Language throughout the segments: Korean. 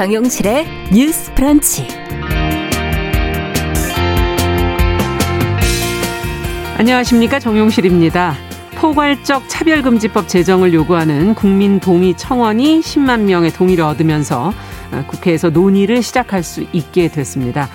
정용실의 뉴스 브런치. 안녕하십니까, 정용실입니다. 포괄적 차별금지법 제정을 요구하는 국민동의 청원이 10만 명의 동의를 얻으면서 국회에서 논의를 시작할 수 있게 됐습니다.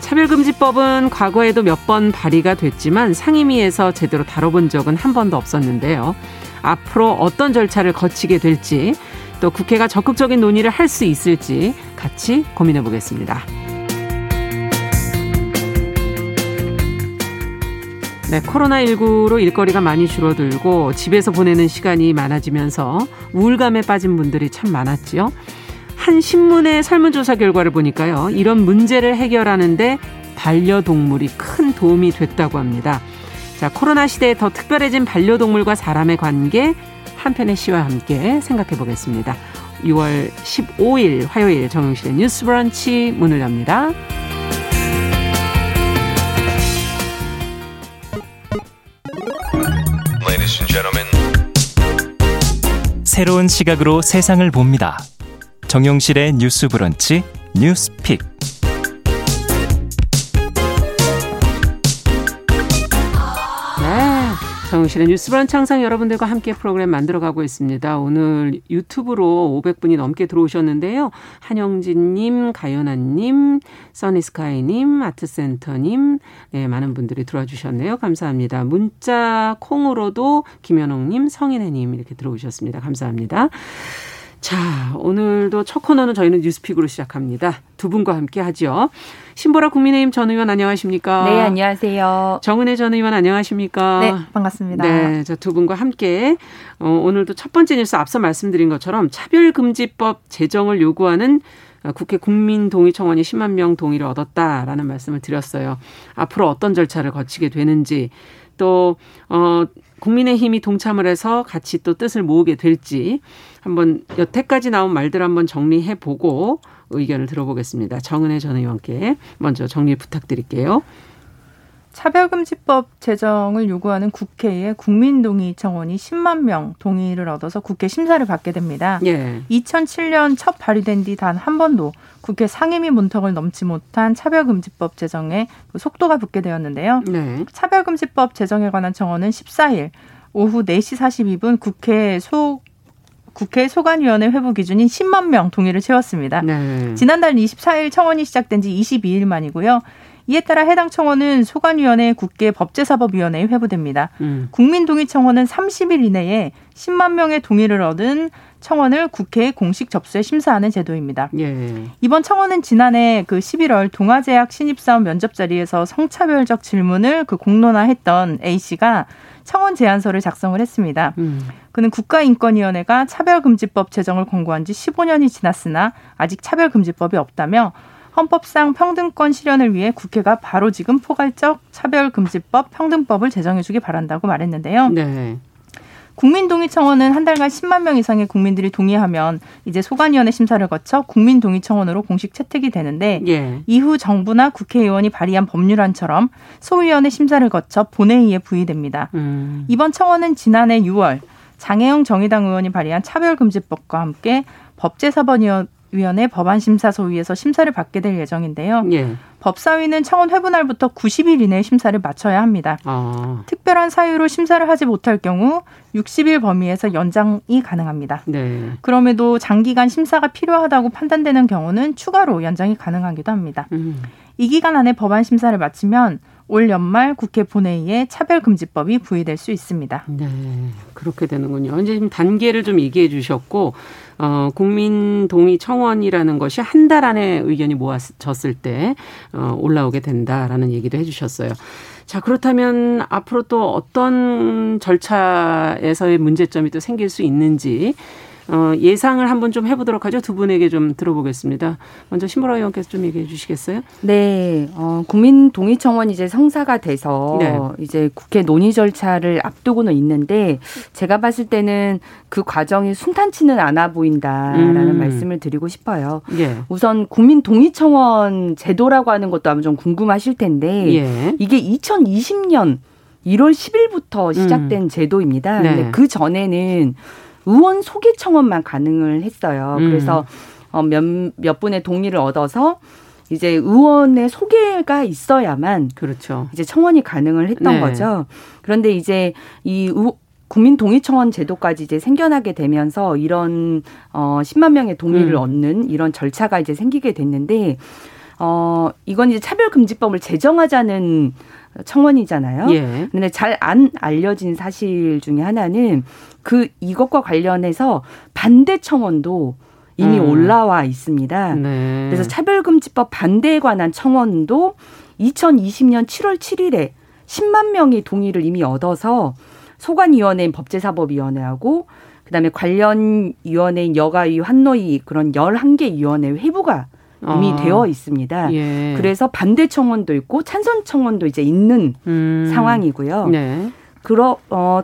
차별금지법은 과거에도 몇 번 발의가 됐지만 상임위에서 제대로 다뤄본 적은 한 번도 없었는데요. 앞으로 어떤 절차를 거치게 될지, 또 국회가 적극적인 논의를 할 수 있을지 같이 고민해 보겠습니다. 네, 코로나19로 일거리가 많이 줄어들고 집에서 보내는 시간이 많아지면서 우울감에 빠진 분들이 참 많았지요. 한 신문의 설문조사 결과를 보니까요, 이런 문제를 해결하는데 반려동물이 큰 도움이 됐다고 합니다. 자, 코로나 시대에 더 특별해진 반려동물과 사람의 관계, 한 편의 시와 함께 생각해 보겠습니다. 6월 15일 화요일 정용실의 뉴스 브런치 문을 엽니다. Ladies and gentlemen. 새로운 시각으로 세상을 봅니다. 정용실의 뉴스 브런치 뉴스픽. 네, 정용실의 뉴스 브런치 항상 여러분들과 함께 프로그램 만들어가고 있습니다. 오늘 유튜브로 500분이 넘게 들어오셨는데요. 한영진님, 가연아님, 써니스카이님, 아트센터님, 네, 많은 분들이 들어와 주셨네요. 감사합니다. 문자 콩으로도 김연옥님, 성인혜님 이렇게 들어오셨습니다. 감사합니다. 자, 오늘도 첫 코너는 저희는 뉴스픽으로 시작합니다. 두 분과 함께 하죠. 신보라 국민의힘 전 의원 안녕하십니까? 네, 안녕하세요. 정은혜 전 의원 안녕하십니까? 네, 반갑습니다. 네, 저 두 분과 함께 오늘도 첫 번째 뉴스 앞서 말씀드린 것처럼 차별금지법 제정을 요구하는 국회 국민동의 청원이 10만 명 동의를 얻었다라는 말씀을 드렸어요. 앞으로 어떤 절차를 거치게 되는지, 또 국민의힘이 동참을 해서 같이 또 뜻을 모으게 될지 한번 여태까지 나온 말들 한번 정리해보고 의견을 들어보겠습니다. 정은혜 전 의원께 먼저 정리 부탁드릴게요. 차별금지법 제정을 요구하는 국회의 국민동의 청원이 10만 명 동의를 얻어서 국회 심사를 받게 됩니다. 예. 2007년 첫 발의된 뒤 단 한 번도 국회 상임위 문턱을 넘지 못한 차별금지법 제정에 속도가 붙게 되었는데요. 네. 차별금지법 제정에 관한 청원은 14일 오후 4시 42분 국회 소관위원회 회부 기준인 10만 명 동의를 채웠습니다. 네. 지난달 24일 청원이 시작된 지 22일 만이고요. 이에 따라 해당 청원은 소관위원회 국회 법제사법위원회에 회부됩니다. 국민동의 청원은 30일 이내에 10만 명의 동의를 얻은 청원을 국회에 공식 접수해 심사하는 제도입니다. 예. 이번 청원은 지난해 그 11월 동아제약 신입사원 면접 자리에서 성차별적 질문을 그 공론화했던 A 씨가 청원 제안서를 작성을 했습니다. 그는 국가인권위원회가 차별금지법 제정을 권고한 지 15년이 지났으나 아직 차별금지법이 없다며 헌법상 평등권 실현을 위해 국회가 바로 지금 포괄적 차별금지법 평등법을 제정해주기 바란다고 말했는데요. 네. 국민동의 청원은 한 달간 10만 명 이상의 국민들이 동의하면 이제 소관위원회 심사를 거쳐 국민동의 청원으로 공식 채택이 되는데, 예. 이후 정부나 국회의원이 발의한 법률안처럼 소위원회 심사를 거쳐 본회의에 부의됩니다. 이번 청원은 지난해 6월 장혜영 정의당 의원이 발의한 차별금지법과 함께 법제사법위원회 법안심사 소위에서 심사를 받게 될 예정인데요. 예. 법사위는 청원 회부 날부터 90일 이내에 심사를 마쳐야 합니다. 아. 특별한 사유로 심사를 하지 못할 경우 60일 범위에서 연장이 가능합니다. 네. 그럼에도 장기간 심사가 필요하다고 판단되는 경우는 추가로 연장이 가능하기도 합니다. 이 기간 안에 법안 심사를 마치면 올 연말 국회 본회의에 차별금지법이 부의될 수 있습니다. 네, 그렇게 되는군요. 이제 지금 단계를 좀 얘기해 주셨고, 국민동의 청원이라는 것이 한 달 안에 의견이 모아졌을 때 올라오게 된다라는 얘기도 해 주셨어요. 자, 그렇다면 앞으로 또 어떤 절차에서의 문제점이 또 생길 수 있는지 예상을 한번 좀 해보도록 하죠. 두 분에게 좀 들어보겠습니다. 먼저 신보라 의원께서 좀 얘기해 주시겠어요? 네, 국민 동의 청원 이제 성사가 돼서, 네. 이제 국회 논의 절차를 앞두고는 있는데 제가 봤을 때는 그 과정이 순탄치는 않아 보인다라는 말씀을 드리고 싶어요. 예. 우선 국민 동의 청원 제도라고 하는 것도 아마 좀 궁금하실 텐데, 예. 이게 2020년 1월 10일부터 시작된 제도입니다. 네. 근데 그 전에는 의원 소개 청원만 가능을 했어요. 그래서 몇 분의 동의를 얻어서 이제 의원의 소개가 있어야만 그렇죠. 이제 청원이 가능을 했던 네. 거죠. 그런데 이제 이 국민동의청원 제도까지 이제 생겨나게 되면서 이런 10만 명의 동의를 얻는 이런 절차가 이제 생기게 됐는데 이건 이제 차별금지법을 제정하자는 청원이잖아요. 예. 그런데 잘 안 알려진 사실 중에 하나는 이것과 관련해서 반대 청원도 이미 올라와 있습니다. 네. 그래서 차별금지법 반대에 관한 청원도 2020년 7월 7일에 10만 명이 동의를 이미 얻어서 소관위원회인 법제사법위원회하고 그다음에 관련 위원회인 여가위, 환노위 그런 11개 위원회 회부가 이미 되어 있습니다. 예. 그래서 반대 청원도 있고 찬성 청원도 이제 있는 상황이고요. 네.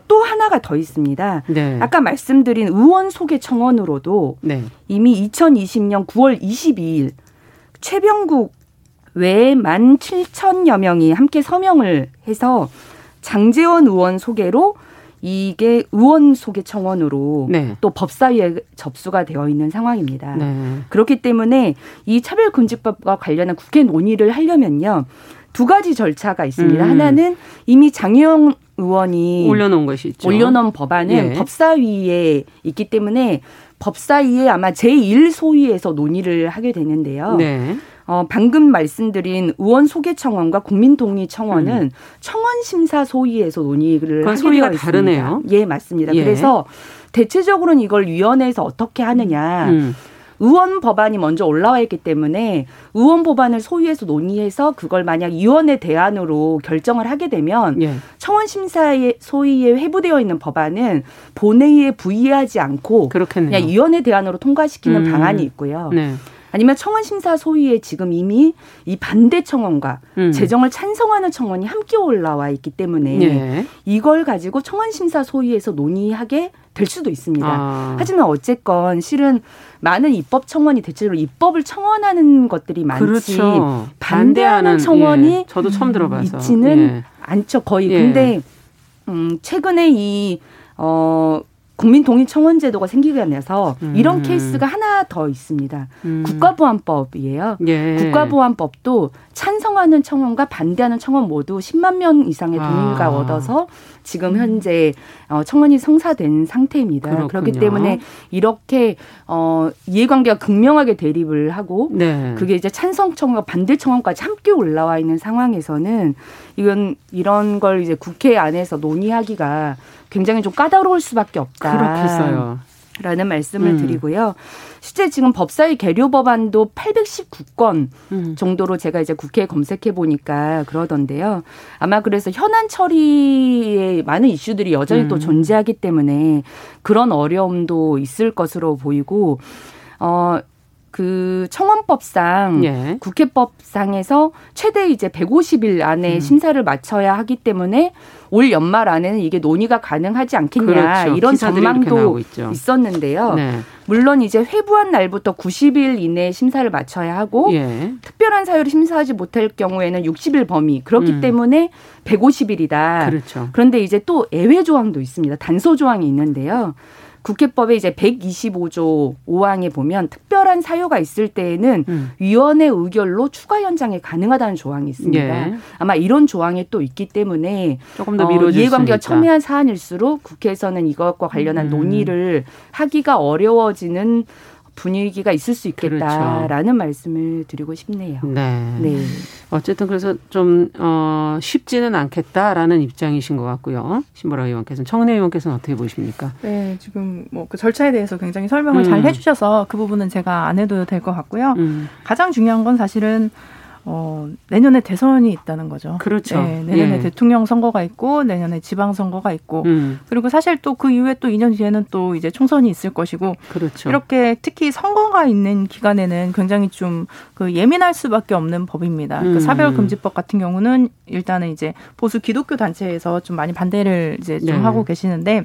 또 하나가 더 있습니다. 네. 아까 말씀드린 의원 소개 청원으로도 네. 이미 2020년 9월 22일 최병국 외에 17,000여 명이 함께 서명을 해서 장제원 의원 소개로 이게 의원 소개 청원으로 네. 또 법사위에 접수가 되어 있는 상황입니다. 네. 그렇기 때문에 이 차별금지법과 관련한 국회 논의를 하려면요. 두 가지 절차가 있습니다. 하나는 이미 장혜영 의원이 올려놓은 것이 있죠. 올려놓은 법안은 예. 법사위에 있기 때문에 법사위에 아마 제1소위에서 논의를 하게 되는데요. 네. 방금 말씀드린 의원 소개 청원과 국민 동의 청원은 청원 심사 소위에서 논의를 하게 되어 있습니다. 그건 소위가 다르네요. 예, 맞습니다. 예. 그래서 대체적으로는 이걸 위원회에서 어떻게 하느냐. 의원 법안이 먼저 올라와 있기 때문에 의원 법안을 소위에서 논의해서 그걸 만약 위원회 대안으로 결정을 하게 되면 예. 청원 심사의 소위에 회부되어 있는 법안은 본회의에 부의하지 않고 그렇겠네요. 그냥 위원회 대안으로 통과시키는 방안이 있고요. 네. 아니면 청원 심사 소위에 지금 이미 이 반대 청원과 제정을 찬성하는 청원이 함께 올라와 있기 때문에 예. 이걸 가지고 청원 심사 소위에서 논의하게 될 수도 있습니다. 하지만 어쨌건 실은 많은 입법 청원이 대체로 입법을 청원하는 것들이 많지 그렇죠. 반대하는 청원이 예. 저도 처음 들어봐서 있지는 예. 않죠. 거의. 예. 근데 최근에 이 국민동의청원 제도가 생기고 나서 이런 케이스가 하나 더 있습니다. 국가보안법이에요. 예. 국가보안법도 찬성하는 청원과 반대하는 청원 모두 10만 명 이상의 동의가 얻어서 지금 현재 청원이 성사된 상태입니다. 그렇군요. 그렇기 때문에 이렇게 이해관계가 극명하게 대립을 하고 네. 그게 이제 찬성 청원과 반대 청원까지 함께 올라와 있는 상황에서는 이런 걸 이제 국회 안에서 논의하기가 굉장히 좀 까다로울 수밖에 없다. 그렇겠어요. 라는 말씀을 드리고요. 실제 지금 법사위 계류 법안도 819건 정도로 제가 이제 국회에 검색해 보니까 그러던데요. 아마 그래서 현안 처리에 많은 이슈들이 여전히 또 존재하기 때문에 그런 어려움도 있을 것으로 보이고, 그 청원법상 예. 국회법상에서 최대 이제 150일 안에 심사를 마쳐야 하기 때문에 올 연말 안에는 이게 논의가 가능하지 않겠냐. 그렇죠. 이런 전망도 있었는데요. 네. 물론 이제 회부한 날부터 90일 이내에 심사를 마쳐야 하고 예. 특별한 사유로 심사하지 못할 경우에는 60일 범위. 그렇기 때문에 150일이다. 그렇죠. 그런데 이제 또 예외 조항도 있습니다. 단서 조항이 있는데요. 국회법의 이제 125조 5항에 보면 특별한 사유가 있을 때에는 위원회 의결로 추가 연장이 가능하다는 조항이 있습니다. 예. 아마 이런 조항이 또 있기 때문에 조금 더 미뤄질 수 있다. 이해관계가 첨예한 사안일수록 국회에서는 이것과 관련한 논의를 하기가 어려워지는 분위기가 있을 수 있겠다라는 그렇죠. 말씀을 드리고 싶네요. 네. 네. 어쨌든 그래서 좀 쉽지는 않겠다라는 입장이신 것 같고요. 신보라 의원께서는, 정은혜 의원께서는 어떻게 보십니까? 네. 지금 뭐 그 절차에 대해서 굉장히 설명을 잘 해주셔서 그 부분은 제가 안 해도 될 것 같고요. 가장 중요한 건 사실은 내년에 대선이 있다는 거죠. 그렇죠. 네, 내년에 예. 대통령 선거가 있고 내년에 지방 선거가 있고 그리고 사실 또 그 이후에 또 2년 뒤에는 또 이제 총선이 있을 것이고 그렇죠. 이렇게 특히 선거가 있는 기간에는 굉장히 좀 그 예민할 수밖에 없는 법입니다. 그 차별금지법 같은 경우는 일단은 이제 보수 기독교 단체에서 좀 많이 반대를 이제 좀 네. 하고 계시는데.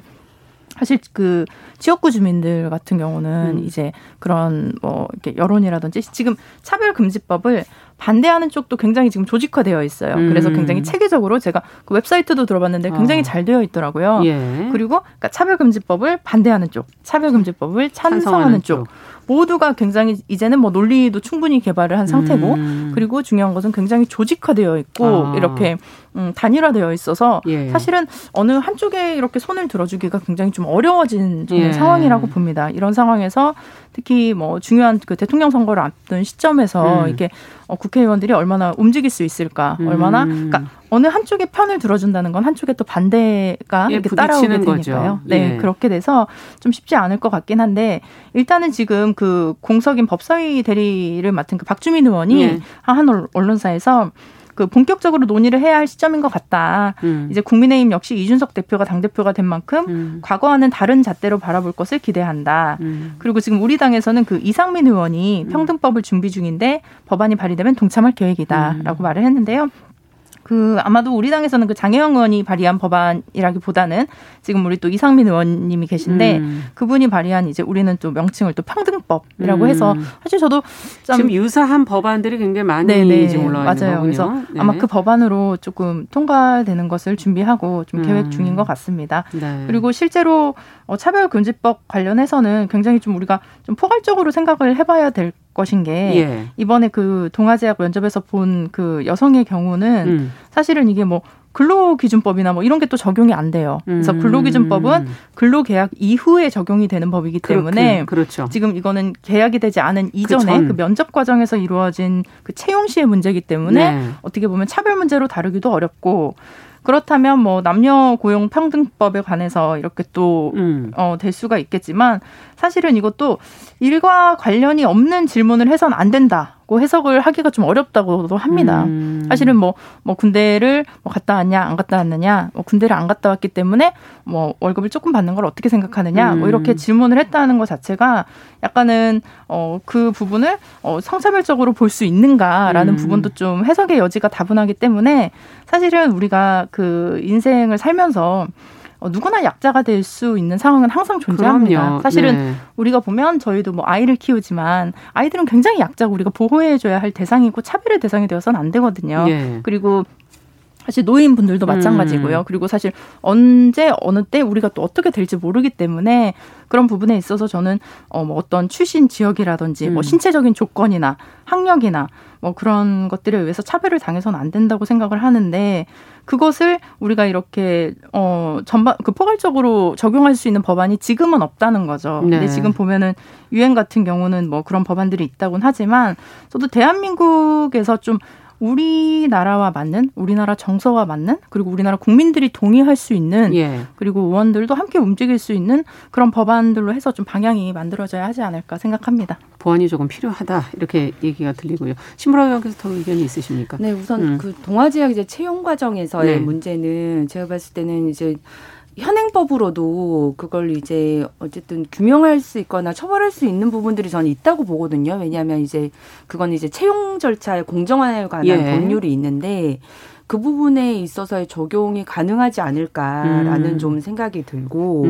사실 그 지역구 주민들 같은 경우는 이제 그런 뭐 이렇게 여론이라든지 지금 차별금지법을 반대하는 쪽도 굉장히 지금 조직화되어 있어요. 그래서 굉장히 체계적으로 제가 그 웹사이트도 들어봤는데 굉장히 잘 되어 있더라고요. 예. 그리고 그러니까 차별금지법을 반대하는 쪽, 차별금지법을 찬성하는 쪽. 모두가 굉장히 이제는 뭐 논리도 충분히 개발을 한 상태고 그리고 중요한 것은 굉장히 조직화되어 있고 이렇게 단일화되어 있어서 사실은 어느 한쪽에 이렇게 손을 들어주기가 굉장히 좀 어려워진 상황이라고 봅니다. 이런 상황에서 특히 뭐 중요한 그 대통령 선거를 앞둔 시점에서 이게 국회의원들이 얼마나 움직일 수 있을까, 얼마나 그러니까 어느 한쪽의 편을 들어준다는 건 한쪽에 또 반대가 이렇게 따라오게 되니까요. 네, 그렇게 돼서 좀 쉽지 않을 것 같긴 한데 일단은 지금 그 공석인 법사위 대리를 맡은 그 박주민 의원이 한 언론사에서 그 본격적으로 논의를 해야 할 시점인 것 같다. 이제 국민의힘 역시 이준석 대표가 당대표가 된 만큼 과거와는 다른 잣대로 바라볼 것을 기대한다. 그리고 지금 우리 당에서는 그 이상민 의원이 평등법을 준비 중인데 법안이 발의되면 동참할 계획이다라고 말을 했는데요. 그 아마도 우리 당에서는 그 장혜영 의원이 발의한 법안이라기보다는 지금 우리 또 이상민 의원님이 계신데 그분이 발의한 이제 우리는 또 명칭을 또 평등법이라고 해서 사실 저도 지금 유사한 법안들이 굉장히 많이 지금 올라와 있는 거군요. 그래서 아마 그 법안으로 조금 통과되는 것을 준비하고 좀 계획 중인 것 같습니다. 네. 그리고 실제로 차별금지법 관련해서는 굉장히 좀 우리가 좀 포괄적으로 생각을 해봐야 될 것인 게 이번에 그 동아제약 면접에서 본 그 여성의 경우는 사실은 이게 뭐 근로기준법이나 뭐 이런 게 또 적용이 안 돼요. 그래서 근로기준법은 근로계약 이후에 적용이 되는 법이기 때문에 그렇죠. 지금 이거는 계약이 되지 않은 이전에 그 면접 과정에서 이루어진 그 채용 시의 문제이기 때문에 어떻게 보면 차별 문제로 다루기도 어렵고 그렇다면 뭐 남녀 고용 평등법에 관해서 이렇게 또 될 수가 있겠지만 사실은 이것도 일과 관련이 없는 질문을 해서는 안 된다고 해석을 하기가 좀 어렵다고도 합니다. 사실은 뭐 군대를 뭐 갔다 왔냐 안 갔다 왔느냐, 뭐 군대를 안 갔다 왔기 때문에 뭐 월급을 조금 받는 걸 어떻게 생각하느냐, 뭐 이렇게 질문을 했다는 것 자체가 약간은 그 부분을 성차별적으로 볼 수 있는가라는 부분도 좀 해석의 여지가 다분하기 때문에 사실은 우리가 그 인생을 살면서 누구나 약자가 될 수 있는 상황은 항상 존재합니다. 그럼요. 사실은 우리가 보면 저희도 뭐 아이를 키우지만 아이들은 굉장히 약자고 우리가 보호해줘야 할 대상이고 차별의 대상이 되어서는 안 되거든요. 그리고 사실 노인분들도 마찬가지고요. 그리고 사실 언제 어느 때 우리가 또 어떻게 될지 모르기 때문에 그런 부분에 있어서 저는 뭐 어떤 출신 지역이라든지 뭐 신체적인 조건이나 학력이나 뭐 그런 것들에 의해서 차별을 당해서는 안 된다고 생각을 하는데 그것을 우리가 이렇게 전반 그 포괄적으로 적용할 수 있는 법안이 지금은 없다는 거죠. 근데 지금 보면은 유엔 같은 경우는 뭐 그런 법안들이 있다곤 하지만 저도 대한민국에서 좀 우리나라와 맞는, 우리나라 정서와 맞는, 그리고 우리나라 국민들이 동의할 수 있는, 그리고 의원들도 함께 움직일 수 있는 그런 법안들로 해서 좀 방향이 만들어져야 하지 않을까 생각합니다. 보완이 조금 필요하다 이렇게 얘기가 들리고요. 신보라 의원께서 더 의견이 있으십니까? 네, 우선 그 동아제약 이제 채용 과정에서의 문제는 제가 봤을 때는 이제 현행법으로도 그걸 이제 어쨌든 규명할 수 있거나 처벌할 수 있는 부분들이 저는 있다고 보거든요. 왜냐하면 이제 그건 이제 채용 절차의 공정화에 관한 법률이 있는데 그 부분에 있어서의 적용이 가능하지 않을까라는 좀 생각이 들고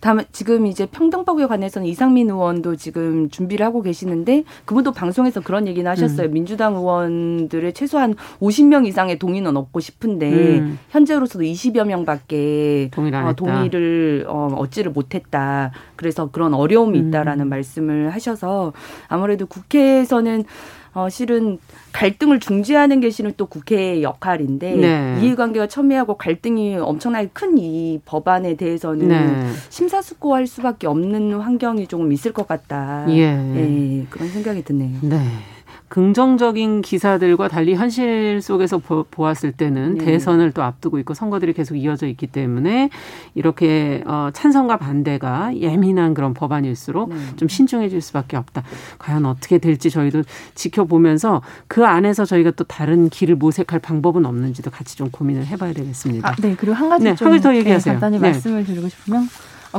다음 지금 이제 평등법에 관해서는 이상민 의원도 지금 준비를 하고 계시는데 그분도 방송에서 그런 얘기는 하셨어요. 민주당 의원들의 최소한 50명 이상의 동의는 얻고 싶은데 현재로서도 20여 명밖에 동의를 얻지를 못했다. 그래서 그런 어려움이 있다라는 말씀을 하셔서 아무래도 국회에서는 실은 갈등을 중재하는 게 실은 또 국회의 역할인데 이해관계가 첨예하고 갈등이 엄청나게 큰 이 법안에 대해서는 심사숙고할 수밖에 없는 환경이 조금 있을 것 같다. 그런 생각이 드네요. 긍정적인 기사들과 달리 현실 속에서 보았을 때는 대선을 또 앞두고 있고 선거들이 계속 이어져 있기 때문에 이렇게 찬성과 반대가 예민한 그런 법안일수록 좀 신중해질 수밖에 없다. 과연 어떻게 될지 저희도 지켜보면서 그 안에서 저희가 또 다른 길을 모색할 방법은 없는지도 같이 좀 고민을 해봐야 되겠습니다. 그리고 한 가지 좀 더 얘기하세요. 간단히 말씀을 드리고 싶으면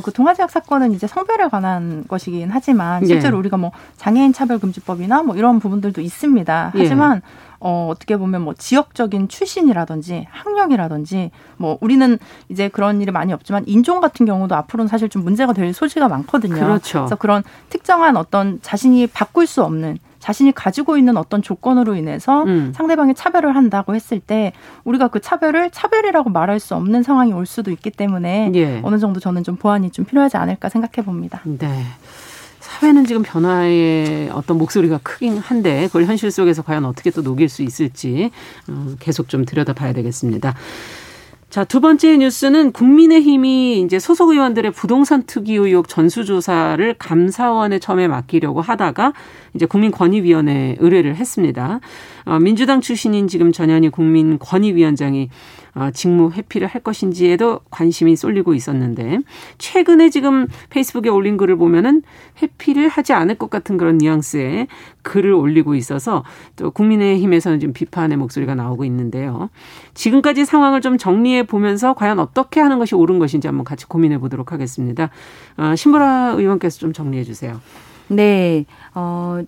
그 동아제약 사건은 이제 성별에 관한 것이긴 하지만 실제로 우리가 뭐 장애인 차별금지법이나 뭐 이런 부분들도 있습니다. 하지만 어떻게 보면 뭐 지역적인 출신이라든지 학력이라든지 뭐 우리는 이제 그런 일이 많이 없지만 인종 같은 경우도 앞으로는 사실 좀 문제가 될 소지가 많거든요. 그래서 그런 특정한 어떤 자신이 바꿀 수 없는 자신이 가지고 있는 어떤 조건으로 인해서 상대방이 차별을 한다고 했을 때 우리가 그 차별을 차별이라고 말할 수 없는 상황이 올 수도 있기 때문에 어느 정도 저는 좀 보완이 좀 필요하지 않을까 생각해 봅니다. 사회는 지금 변화의 어떤 목소리가 크긴 한데 그걸 현실 속에서 과연 어떻게 또 녹일 수 있을지 계속 좀 들여다봐야 되겠습니다. 자, 두 번째 뉴스는 국민의힘이 이제 소속 의원들의 부동산 투기 의혹 전수조사를 감사원에 처음에 맡기려고 하다가 이제 국민권익위원회에 의뢰를 했습니다. 민주당 출신인 지금 전현희 국민권익위원장이 직무 회피를 할 것인지에도 관심이 쏠리고 있었는데 최근에 지금 페이스북에 올린 글을 보면은 회피를 하지 않을 것 같은 그런 뉘앙스의 글을 올리고 있어서 또 국민의힘에서는 지금 비판의 목소리가 나오고 있는데요. 지금까지 상황을 좀 정리해 보면서 과연 어떻게 하는 것이 옳은 것인지 한번 같이 고민해 보도록 하겠습니다. 신보라 의원께서 좀 정리해 주세요. 네.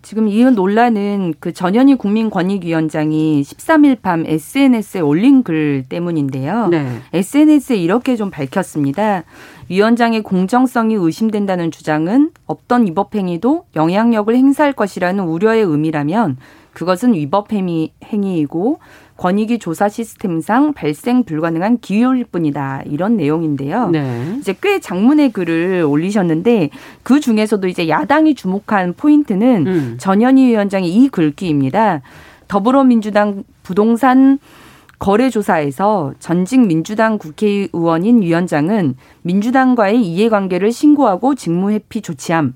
지금 이 논란은 그 전현희 국민권익위원장이 13일 밤 SNS에 올린 글 때문인데요. 네. SNS에 이렇게 좀 밝혔습니다. 위원장의 공정성이 의심된다는 주장은 없던 위법행위도 영향력을 행사할 것이라는 우려의 의미라면 그것은 위법행위이고 권익위 조사 시스템상 발생 불가능한 기회일 뿐이다. 이런 내용인데요. 네. 이제 꽤 장문의 글을 올리셨는데 그 중에서도 이제 야당이 주목한 포인트는 전현희 위원장의 이 글귀입니다. 더불어민주당 부동산 거래조사에서 전직 민주당 국회의원인 위원장은 민주당과의 이해관계를 신고하고 직무회피 조치함.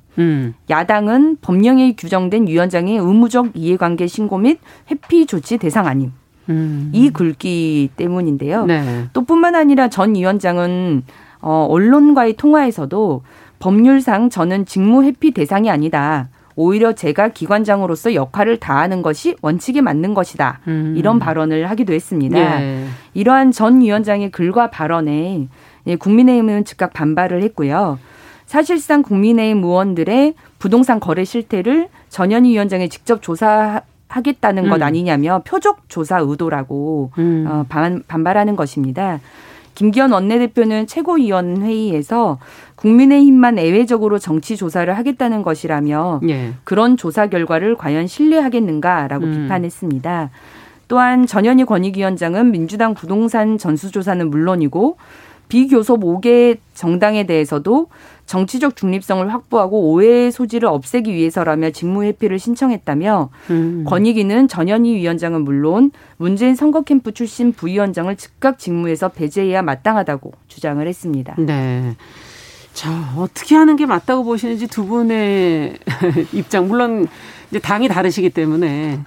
야당은 법령에 규정된 위원장의 의무적 이해관계 신고 및 회피 조치 대상 아님. 이 글귀 때문인데요. 네. 또 뿐만 아니라 전 위원장은 언론과의 통화에서도 법률상 저는 직무 회피 대상이 아니다. 오히려 제가 기관장으로서 역할을 다하는 것이 원칙에 맞는 것이다. 이런 발언을 하기도 했습니다. 네. 이러한 전 위원장의 글과 발언에 국민의힘은 즉각 반발을 했고요. 사실상 국민의힘 의원들의 부동산 거래 실태를 전현희 위원장이 직접 조사하겠다는 것 아니냐며 표적 조사 의도라고 반발하는 것입니다. 김기현 원내대표는 최고위원회의에서 국민의힘만 애외적으로 정치 조사를 하겠다는 것이라며 예. 그런 조사 결과를 과연 신뢰하겠는가라고 비판했습니다. 또한 전현희 권익위원장은 민주당 부동산 전수조사는 물론이고 비교섭 5개 정당에 대해서도 정치적 중립성을 확보하고 오해의 소지를 없애기 위해서라며 직무회피를 신청했다며 권익위는 전현희 위원장은 물론 문재인 선거캠프 출신 부위원장을 즉각 직무에서 배제해야 마땅하다고 주장을 했습니다. 네. 자, 어떻게 하는 게 맞다고 보시는지 두 분의 입장, 물론 이제 당이 다르시기 때문에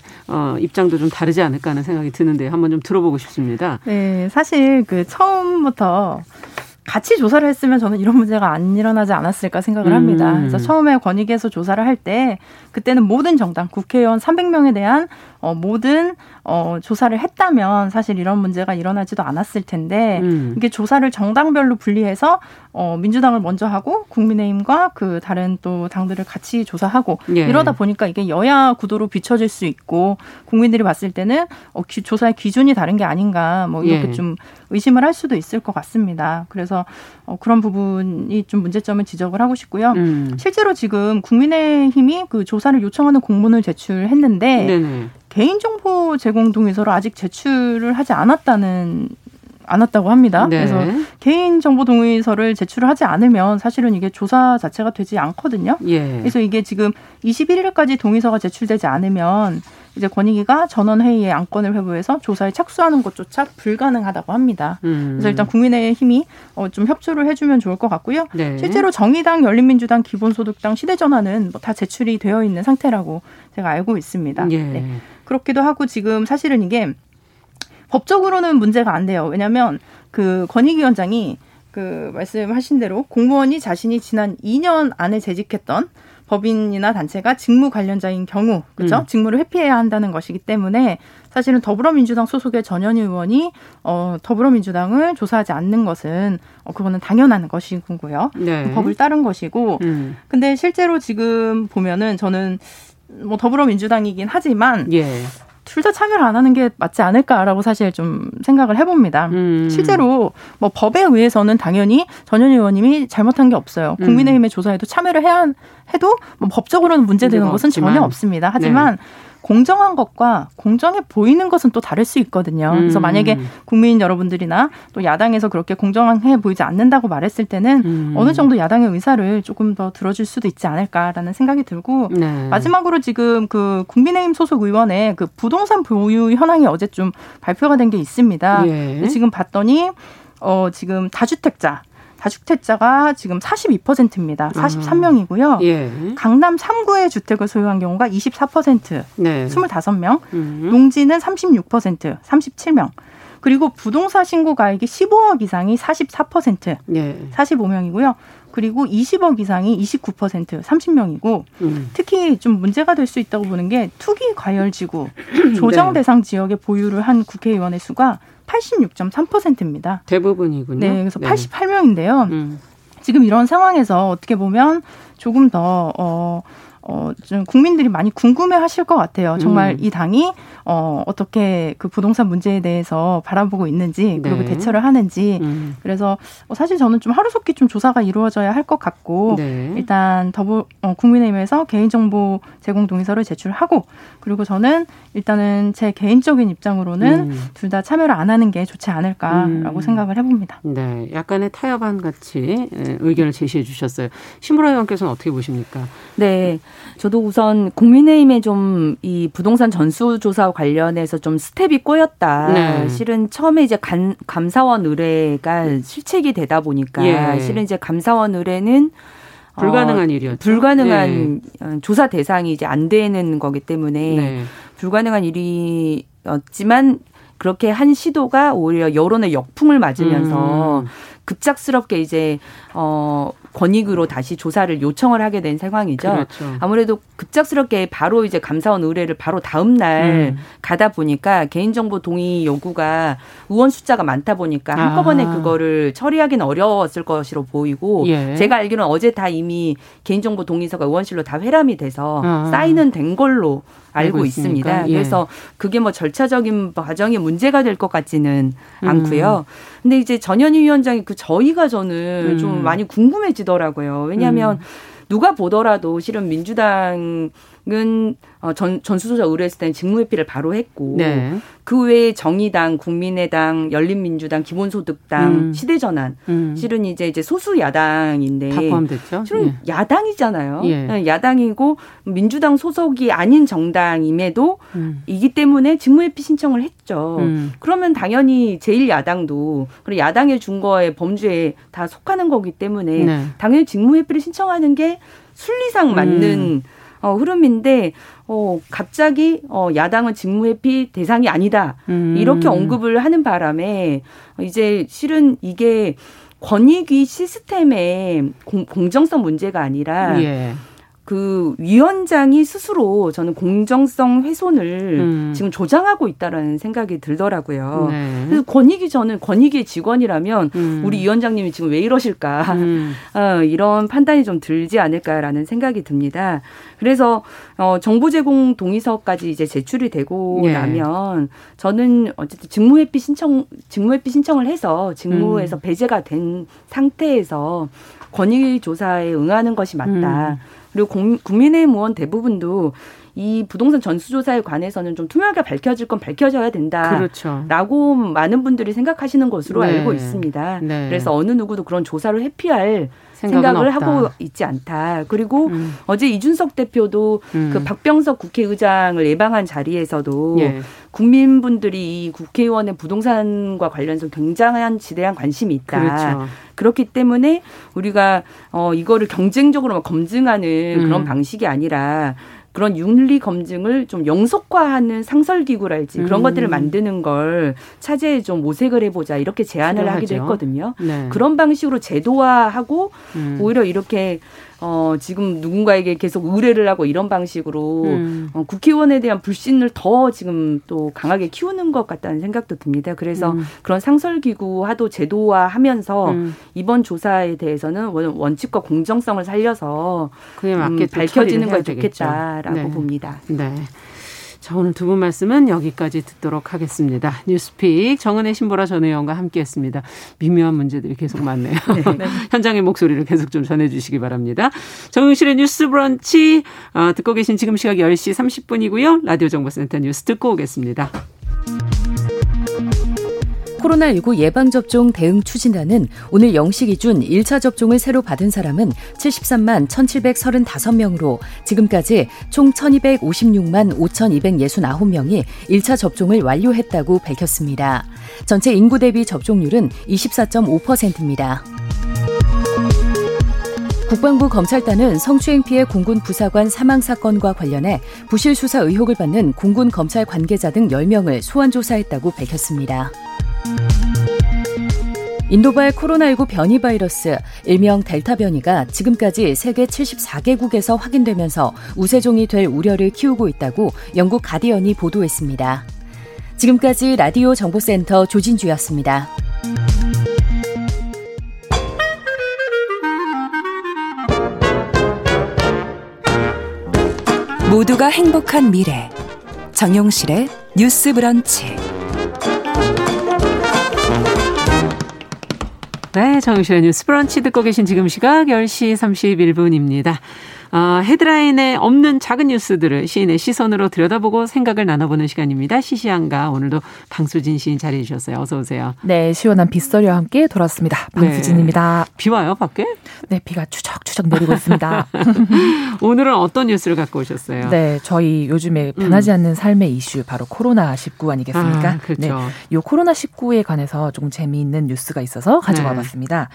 입장도 좀 다르지 않을까 하는 생각이 드는데 한번 좀 들어보고 싶습니다. 네, 사실 그 처음부터 같이 조사를 했으면 저는 이런 문제가 안 일어나지 않았을까 생각을 합니다. 그래서 처음에 권익위에서 조사를 할 때 그때는 모든 정당 국회의원 300명에 대한 모든 조사를 했다면 사실 이런 문제가 일어나지도 않았을 텐데 이게 조사를 정당별로 분리해서 민주당을 먼저 하고 국민의힘과 그 다른 또 당들을 같이 조사하고 예. 이러다 보니까 이게 여야 구도로 비춰질 수 있고 국민들이 봤을 때는 조사의 기준이 다른 게 아닌가 뭐 이렇게 예. 좀 의심을 할 수도 있을 것 같습니다. 그래서 그런 부분이 좀 문제점을 지적을 하고 싶고요. 실제로 지금 국민의힘이 그 조사를 요청하는 공문을 제출했는데 네네. 개인정보 제공 동의서를 아직 제출을 하지 않았다고 합니다. 네. 그래서 개인정보 동의서를 제출을 하지 않으면 사실은 이게 조사 자체가 되지 않거든요. 예. 그래서 이게 지금 21일까지 동의서가 제출되지 않으면 이제 권익위가 전원회의에 안건을 회부해서 조사에 착수하는 것조차 불가능하다고 합니다. 그래서 일단 국민의힘이 좀 협조를 해주면 좋을 것 같고요. 네. 실제로 정의당, 열린민주당, 기본소득당, 시대전환은 뭐 다 제출이 되어 있는 상태라고 제가 알고 있습니다. 예. 네. 그렇기도 하고 지금 사실은 이게 법적으로는 문제가 안 돼요. 왜냐하면 그 권익위원장이 그 말씀하신 대로 공무원이 자신이 지난 2년 안에 재직했던 법인이나 단체가 직무 관련자인 경우, 그렇죠? 직무를 회피해야 한다는 것이기 때문에 사실은 더불어민주당 소속의 전현희 의원이 더불어민주당을 조사하지 않는 것은 그거는 당연한 것이고요. 네. 법을 따른 것이고, 근데 실제로 지금 보면은 저는 뭐 더불어민주당이긴 하지만. 예. 둘 다 참여를 안 하는 게 맞지 않을까라고 사실 좀 생각을 해봅니다. 실제로 뭐 법에 의해서는 당연히 전현희 의원님이 잘못한 게 없어요. 국민의힘의 조사에도 참여를 해도 뭐 법적으로는 문제되는 것은 전혀 없습니다. 하지만 네. 공정한 것과 공정해 보이는 것은 또 다를 수 있거든요. 그래서 만약에 국민 여러분들이나 또 야당에서 그렇게 공정해 보이지 않는다고 말했을 때는 어느 정도 야당의 의사를 조금 더 들어줄 수도 있지 않을까라는 생각이 들고 네. 마지막으로 지금 그 국민의힘 소속 의원의 그 부동산 보유 현황이 어제 좀 발표가 된 게 있습니다. 예. 지금 봤더니 지금 다주택자가 지금 42%입니다. 43명이고요. 예. 강남 3구의 주택을 소유한 경우가 24%, 네. 25명, 농지는 36%, 37명. 그리고 부동산 신고 가액이 15억 이상이 44%, 예. 45명이고요. 그리고 20억 이상이 29%, 30명이고 특히 좀 문제가 될 수 있다고 보는 게 투기 과열지구, 조정 네. 대상 지역의 보유를 한 국회의원의 수가 86.3%입니다. 대부분이군요. 네, 그래서 네. 88명인데요. 지금 이런 상황에서 어떻게 보면 조금 더 좀 국민들이 많이 궁금해하실 것 같아요. 정말 이 당이 어떻게 그 부동산 문제에 대해서 바라보고 있는지 그리고 네. 대처를 하는지. 그래서 사실 저는 좀 하루속히 좀 조사가 이루어져야 할 것 같고 네. 일단 국민의힘에서 개인정보 제공 동의서를 제출하고 그리고 저는 일단은 제 개인적인 입장으로는 둘 다 참여를 안 하는 게 좋지 않을까라고 생각을 해봅니다. 네, 약간의 타협안 같이 의견을 제시해 주셨어요. 신보라 의원께서는 어떻게 보십니까? 네. 저도 우선 국민의힘의 좀 이 부동산 전수조사 관련해서 좀 스텝이 꼬였다. 네. 실은 처음에 이제 감사원 의뢰가 실책이 되다 보니까 예. 실은 이제 감사원 의뢰는 불가능한 일이었죠. 불가능한 네. 조사 대상이 이제 안 되는 거기 때문에 네. 불가능한 일이었지만 그렇게 한 시도가 오히려 여론의 역풍을 맞으면서 급작스럽게 이제 권익으로 다시 조사를 요청을 하게 된 상황이죠. 그렇죠. 아무래도 급작스럽게 바로 이제 감사원 의뢰를 바로 다음 날 가다 보니까 개인정보 동의 요구가 의원 숫자가 많다 보니까 한꺼번에 그거를 처리하기는 어려웠을 것으로 보이고 예. 제가 알기로는 어제 다 이미 개인정보 동의서가 의원실로 다 회람이 돼서 사인은 된 걸로 알고 있습니다. 예. 그래서 그게 뭐 절차적인 과정이 문제가 될 것 같지는 않고요. 근데 이제 전현희 위원장이 그 저희가 저는 좀 많이 궁금해지더라고요. 왜냐하면 누가 보더라도 실은 민주당은 전수조사 의뢰했을 때는 직무회피를 바로 했고 네. 그 외에 정의당, 국민의당, 열린민주당, 기본소득당, 시대전환 실은 이제 소수 야당인데 다 포함됐죠? 실은 예. 야당이잖아요. 예. 야당이고 민주당 소속이 아닌 정당임에도 이기 때문에 직무회피 신청을 했죠. 그러면 당연히 제1야당도 그리고 야당의 준거에 범죄에 다 속하는 거기 때문에 네. 당연히 직무회피를 신청하는 게 순리상 맞는 흐름인데 갑자기 야당은 직무회피 대상이 아니다 이렇게 언급을 하는 바람에 이제 실은 이게 권익위 시스템의 공정성 문제가 아니라 예. 그 위원장이 스스로 저는 공정성 훼손을 지금 조장하고 있다라는 생각이 들더라고요. 네. 그래서 저는 권익위 직원이라면 우리 위원장님이 지금 왜 이러실까 이런 판단이 좀 들지 않을까라는 생각이 듭니다. 그래서 정보 제공 동의서까지 이제 제출이 되고 네. 나면 저는 어쨌든 직무회피 신청을 해서 직무에서 배제가 된 상태에서 권익위 조사에 응하는 것이 맞다. 그리고 국민의힘 의원 대부분도 이 부동산 전수조사에 관해서는 좀 투명하게 밝혀질 건 밝혀져야 된다라고 그렇죠. 많은 분들이 생각하시는 것으로 네. 알고 있습니다. 네. 그래서 어느 누구도 그런 조사를 회피할 생각을 없다. 하고 있지 않다. 그리고 어제 이준석 대표도 그 박병석 국회의장을 예방한 자리에서도 예. 국민분들이 이 국회의원의 부동산과 관련해서 굉장한 지대한 관심이 있다. 그렇죠. 그렇기 때문에 우리가 이거를 경쟁적으로 막 검증하는 그런 방식이 아니라 그런 윤리 검증을 좀 영속화하는 상설기구랄지 그런 것들을 만드는 걸 차제에 좀 모색을 해보자 이렇게 제안을 필요하죠. 하기도 했거든요. 네. 그런 방식으로 제도화하고 오히려 이렇게 지금 누군가에게 계속 의뢰를 하고 이런 방식으로 국회의원에 대한 불신을 더 지금 또 강하게 키우는 것 같다는 생각도 듭니다. 그래서 그런 상설기구 하도 제도화하면서 이번 조사에 대해서는 원칙과 공정성을 살려서 밝혀지는 건 좋겠다라고 네. 봅니다. 네. 자, 오늘 두 분 말씀은 여기까지 듣도록 하겠습니다. 뉴스픽 정은혜, 신보라 전 의원과 함께했습니다. 미묘한 문제들이 계속 많네요. 네. 현장의 목소리를 계속 좀 전해주시기 바랍니다. 정용실의 뉴스 브런치 듣고 계신 지금 시각 10시 30분이고요. 라디오정보센터 뉴스 듣고 오겠습니다. 코로나19 예방접종 대응 추진단은 오늘 0시 기준 1차 접종을 새로 받은 사람은 73만 1,735명으로 지금까지 총 1,256만 5,269명이 1차 접종을 완료했다고 밝혔습니다. 전체 인구 대비 접종률은 24.5%입니다. 국방부 검찰단은 성추행 피해 공군 부사관 사망 사건과 관련해 부실 수사 의혹을 받는 공군 검찰 관계자 등 10명을 소환 조사했다고 밝혔습니다. 인도발 코로나19 변이 바이러스, 일명 델타 변이가 지금까지 세계 74개국에서 확인되면서 우세종이 될 우려를 키우고 있다고 영국 가디언이 보도했습니다. 지금까지 라디오 정보센터 조진주였습니다. 모두가 행복한 미래, 정용실의 뉴스 브런치. 네, 정영실의 뉴스 브런치 듣고 계신 지금 시각 10시 31분입니다. 헤드라인에 없는 작은 뉴스들을 시인의 시선으로 들여다보고 생각을 나눠보는 시간입니다. 시시한가, 오늘도 방수진 시인 자리해 주셨어요. 어서 오세요. 네, 시원한 빗소리와 함께 돌아왔습니다. 방수진입니다. 네, 비 와요 밖에? 네, 비가 추적추적 내리고 있습니다. 오늘은 어떤 뉴스를 갖고 오셨어요? 네, 저희 요즘에 변하지 않는 삶의 이슈, 바로 코로나19 아니겠습니까? 아, 그렇죠. 네, 요 코로나19에 관해서 조금 재미있는 뉴스가 있어서 가져와 봤습니다.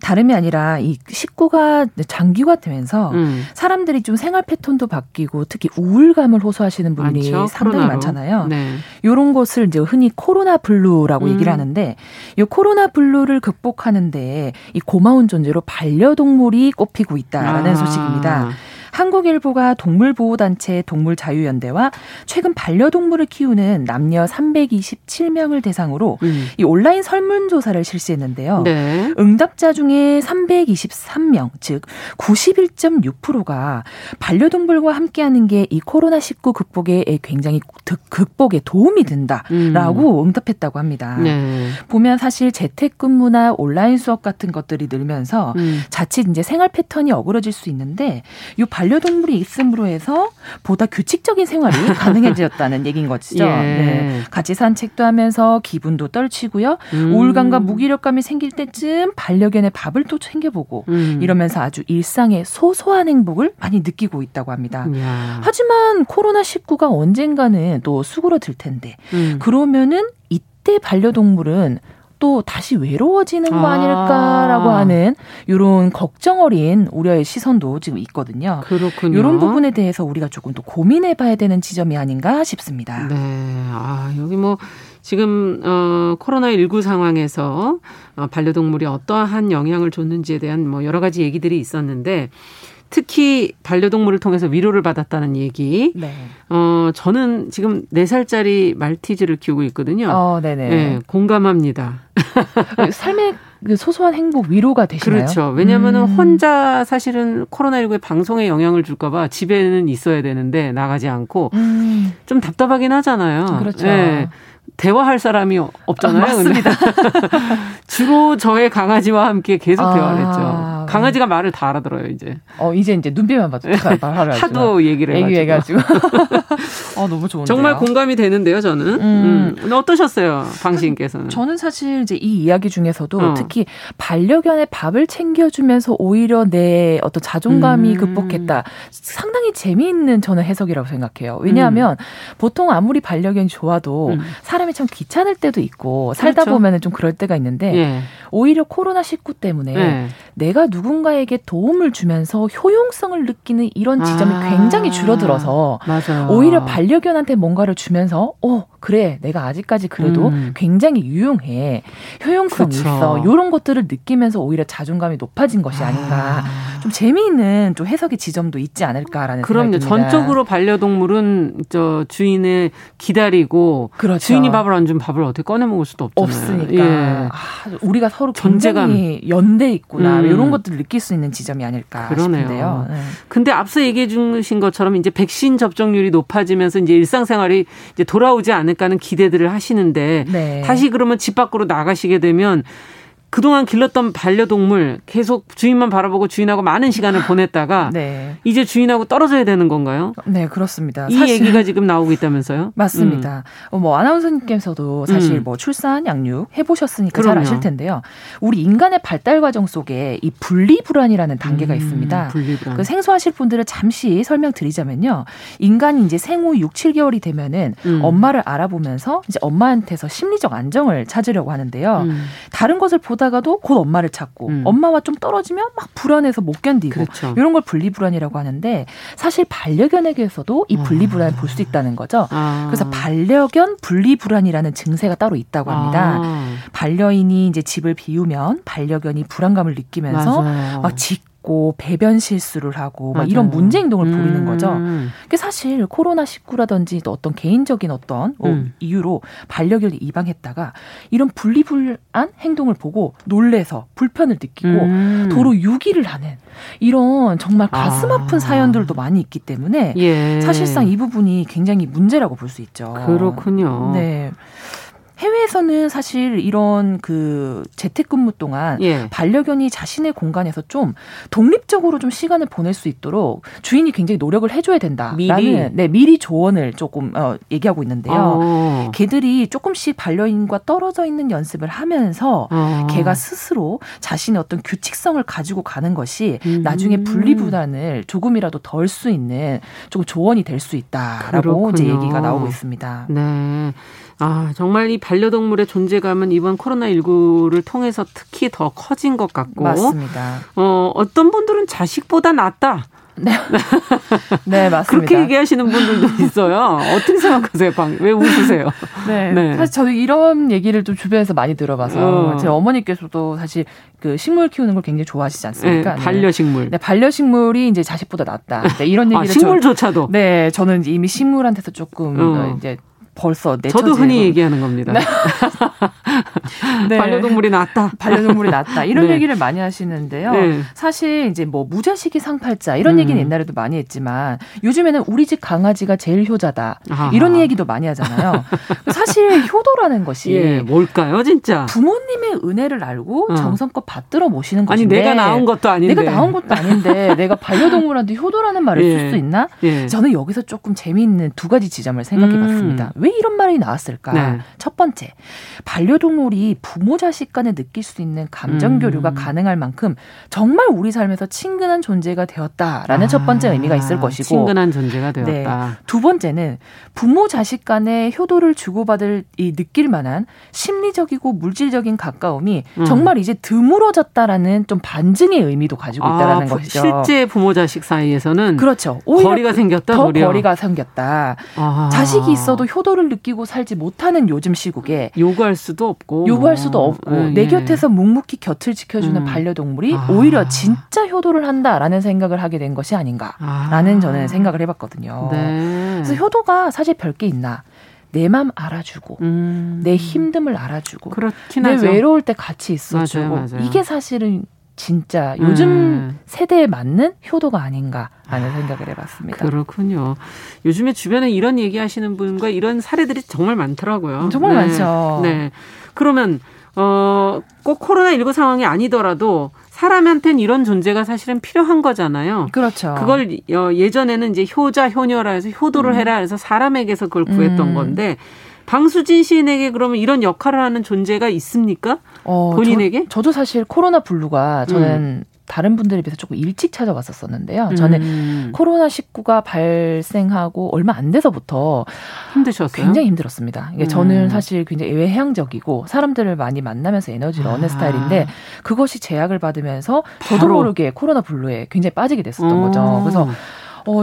다름이 아니라 이 19가 장기화되면서 사람들이 좀 생활 패턴도 바뀌고 특히 우울감을 호소하시는 분이 많죠? 상당히 코로나로. 많잖아요. 네. 이런 것을 이제 흔히 코로나 블루라고 얘기를 하는데, 이 코로나 블루를 극복하는데 이 고마운 존재로 반려동물이 꼽히고 있다라는 소식입니다. 한국일보가 동물보호단체 동물자유연대와 최근 반려동물을 키우는 남녀 327명을 대상으로 이 온라인 설문조사를 실시했는데요. 네. 응답자 중에 323명, 즉 91.6%가 반려동물과 함께하는 게 이 코로나19 극복에 굉장히 극복에 도움이 된다라고 응답했다고 합니다. 네. 보면 사실 재택근무나 온라인 수업 같은 것들이 늘면서 자칫 이제 생활 패턴이 어그러질 수 있는데, 이 반려동물이 있음으로 해서 보다 규칙적인 생활이 가능해졌다는 얘기인 것이죠. 예. 네. 같이 산책도 하면서 기분도 떨치고요. 우울감과 무기력감이 생길 때쯤 반려견의 밥을 또 챙겨보고 이러면서 아주 일상의 소소한 행복을 많이 느끼고 있다고 합니다. 이야. 하지만 코로나19가 언젠가는 또 수그러들 텐데 그러면은 이때 반려동물은 또 다시 외로워지는 거 아닐까라고 하는 이런 걱정 어린 우려의 시선도 지금 있거든요. 그렇군요. 이런 부분에 대해서 우리가 조금 더 고민해봐야 되는 지점이 아닌가 싶습니다. 네, 아 여기 뭐 지금 코로나19 상황에서 반려동물이 어떠한 영향을 줬는지에 대한 뭐 여러 가지 얘기들이 있었는데, 특히 반려동물을 통해서 위로를 받았다는 얘기. 네. 저는 지금 4살짜리 말티즈를 키우고 있거든요. 네네. 네, 공감합니다. 삶의 그 소소한 행복, 위로가 되시나요? 그렇죠. 왜냐하면은 혼자 사실은 코로나19의 방송에 영향을 줄까 봐 집에는 있어야 되는데 나가지 않고 좀 답답하긴 하잖아요. 그렇죠. 네. 대화할 사람이 없잖아요. 맞습니다. 주로 저의 강아지와 함께 계속 대화를 했죠. 강아지가 말을 다 알아들어요, 이제. 이제 눈빛만 봐도 다 말을 알죠. 하도 얘기를 해가지고. 너무 좋은데요. 정말 공감이 되는데요, 저는. 어떠셨어요, 방시인께서는? 저는 사실 이제 이 이야기 중에서도 특히 반려견의 밥을 챙겨주면서 오히려 내 어떤 자존감이 극복했다. 상당히 재미있는 저는 해석이라고 생각해요. 왜냐하면 보통 아무리 반려견이 좋아도 사람이 참 귀찮을 때도 있고 살다 그렇죠. 보면 좀 그럴 때가 있는데 예. 오히려 코로나19 때문에 예. 내가 누군가에게 도움을 주면서 효용성을 느끼는 이런 지점이 굉장히 줄어들어서 맞아요. 오히려 반려견한테 뭔가를 주면서 그래 내가 아직까지 그래도 굉장히 유용해, 효용성이 그렇죠. 있어, 이런 것들을 느끼면서 오히려 자존감이 높아진 것이 아닌가. 좀 재미있는 좀 해석의 지점도 있지 않을까라는 그럼요. 생각이 듭니다. 전적으로 반려동물은 저 주인을 기다리고 그렇죠. 주인이 밥을 안 주면 밥을 어떻게 꺼내 먹을 수도 없잖아요. 없으니까. 예. 우리가 서로 존재감. 굉장히 연대 있구나. 이런 것들 것들을 느낄 수 있는 지점이 아닐까 그러네요. 싶은데요. 네. 근데 앞서 얘기해 주신 것처럼 이제 백신 접종률이 높아지면서 이제 일상생활이 이제 돌아오지 않을까 하는 기대들을 하시는데 네. 다시 그러면 집 밖으로 나가시게 되면 그동안 길렀던 반려동물 계속 주인만 바라보고 주인하고 많은 시간을 보냈다가 네. 이제 주인하고 떨어져야 되는 건가요? 네, 그렇습니다. 이 사실... 얘기가 지금 나오고 있다면서요? 맞습니다. 아나운서님께서도 사실 출산, 양육 해보셨으니까 그럼요. 잘 아실 텐데요. 우리 인간의 발달 과정 속에 이 분리불안이라는 단계가 있습니다. 분리불안. 그 생소하실 분들은 잠시 설명드리자면요. 인간이 이제 생후 6, 7개월이 되면은 엄마를 알아보면서 이제 엄마한테서 심리적 안정을 찾으려고 하는데요. 다른 것을 보다 다가도 곧 엄마를 찾고 엄마와 좀 떨어지면 막 불안해서 못 견디고 그렇죠. 이런 걸 분리불안이라고 하는데 사실 반려견에게서도 이 분리불안을 볼 수 있다는 거죠. 그래서 반려견 분리불안이라는 증세가 따로 있다고 합니다. 반려인이 이제 집을 비우면 반려견이 불안감을 느끼면서 맞아요. 막 짖고 배변 실수를 하고 막 이런 문제 행동을 보이는 거죠. 그게 사실 코로나19라든지 또 어떤 개인적인 어떤 이유로 반려견을 입양했다가 이런 분리불안 행동을 보고 놀래서 불편을 느끼고 도로 유기를 하는 이런 정말 가슴 아픈 사연들도 많이 있기 때문에 예. 사실상 이 부분이 굉장히 문제라고 볼 수 있죠. 그렇군요. 네. 해외에서는 사실 이런 그 재택근무 동안 예. 반려견이 자신의 공간에서 좀 독립적으로 좀 시간을 보낼 수 있도록 주인이 굉장히 노력을 해줘야 된다라는 미리 조언을 조금 얘기하고 있는데요. 개들이 조금씩 반려인과 떨어져 있는 연습을 하면서 개가 스스로 자신의 어떤 규칙성을 가지고 가는 것이 나중에 분리불안을 조금이라도 덜 수 있는 조금 조언이 될 수 있다라고 이제 얘기가 나오고 있습니다. 네. 아, 정말 이 반려동물의 존재감은 이번 코로나19를 통해서 특히 더 커진 것 같고. 맞습니다. 어떤 분들은 자식보다 낫다. 네. 네, 맞습니다. 그렇게 얘기하시는 분들도 있어요. 어떻게 생각하세요? 왜 웃으세요? 네, 네. 사실 저도 이런 얘기를 좀 주변에서 많이 들어봐서 제 어머니께서도 사실 그 식물 키우는 걸 굉장히 좋아하시지 않습니까? 네, 반려식물. 네, 반려식물이 이제 자식보다 낫다. 네, 이런 얘기를 식물조차도. 네, 저는 이미 식물한테서 조금 이제 벌써 저도 흔히 얘기하는 겁니다. 네. 반려동물이 낫다. 반려동물이 낫다. 이런 네. 얘기를 많이 하시는데요. 네. 사실 이제 뭐 무자식이 상팔자 이런 얘기는 옛날에도 많이 했지만 요즘에는 우리 집 강아지가 제일 효자다. 아하. 이런 얘기도 많이 하잖아요. 사실 효도라는 것이 예, 뭘까요, 진짜? 부모님의 은혜를 알고 정성껏 받들어 모시는 것인데 내가 나온 것도 아닌데 내가 반려동물한테 효도라는 말을 쓸 수 있나? 예. 저는 여기서 조금 재미있는 두 가지 지점을 생각해봤습니다. 왜 이런 말이 나왔을까? 네. 첫 번째, 반려동물이 부모 자식 간에 느낄 수 있는 감정 교류가 가능할 만큼 정말 우리 삶에서 친근한 존재가 되었다라는 첫 번째 의미가 있을 것이고 친근한 존재가 되었다. 네. 두 번째는 부모 자식 간의 효도를 주고받을 이 느낄 만한 심리적이고 물질적인 가까움이 정말 이제 드물어졌다라는 좀 반증의 의미도 가지고 있다라는 것이죠. 실제 부모 자식 사이에서는 그렇죠. 거리가 생겼다. 더 도리어. 거리가 생겼다. 자식이 있어도 효도를 느끼고 살지 못하는 요즘 시국에 요구할 수도 없고 내 곁에서 묵묵히 곁을 지켜주는 반려동물이 오히려 진짜 효도를 한다라는 생각을 하게 된 것이 아닌가라는 저는 생각을 해봤거든요. 네. 그래서 효도가 사실 별게 있나. 내 맘 알아주고 내 힘듦을 알아주고 내 외로울 때 같이 있어주고 맞아요. 이게 사실은 진짜 요즘 세대에 맞는 효도가 아닌가 하는 생각을 해봤습니다. 그렇군요. 요즘에 주변에 이런 얘기하시는 분과 이런 사례들이 정말 많더라고요. 정말 네. 많죠. 네. 그러면 꼭 코로나19 상황이 아니더라도 사람한테는 이런 존재가 사실은 필요한 거잖아요. 그렇죠. 그걸 예전에는 이제 효자, 효녀라 해서 효도를 해라 해서 사람에게서 그걸 구했던 건데 방수진 시인에게 그러면 이런 역할을 하는 존재가 있습니까? 본인에게? 저도 사실 코로나 블루가 저는 다른 분들에 비해서 조금 일찍 찾아왔었는데요. 저는 코로나19가 발생하고 얼마 안 돼서부터 힘드셨어요? 굉장히 힘들었습니다. 저는 사실 굉장히 외향적이고 사람들을 많이 만나면서 에너지를 얻는 스타일인데 그것이 제약을 받으면서 저도 모르게 코로나 블루에 굉장히 빠지게 됐었던 거죠. 그래서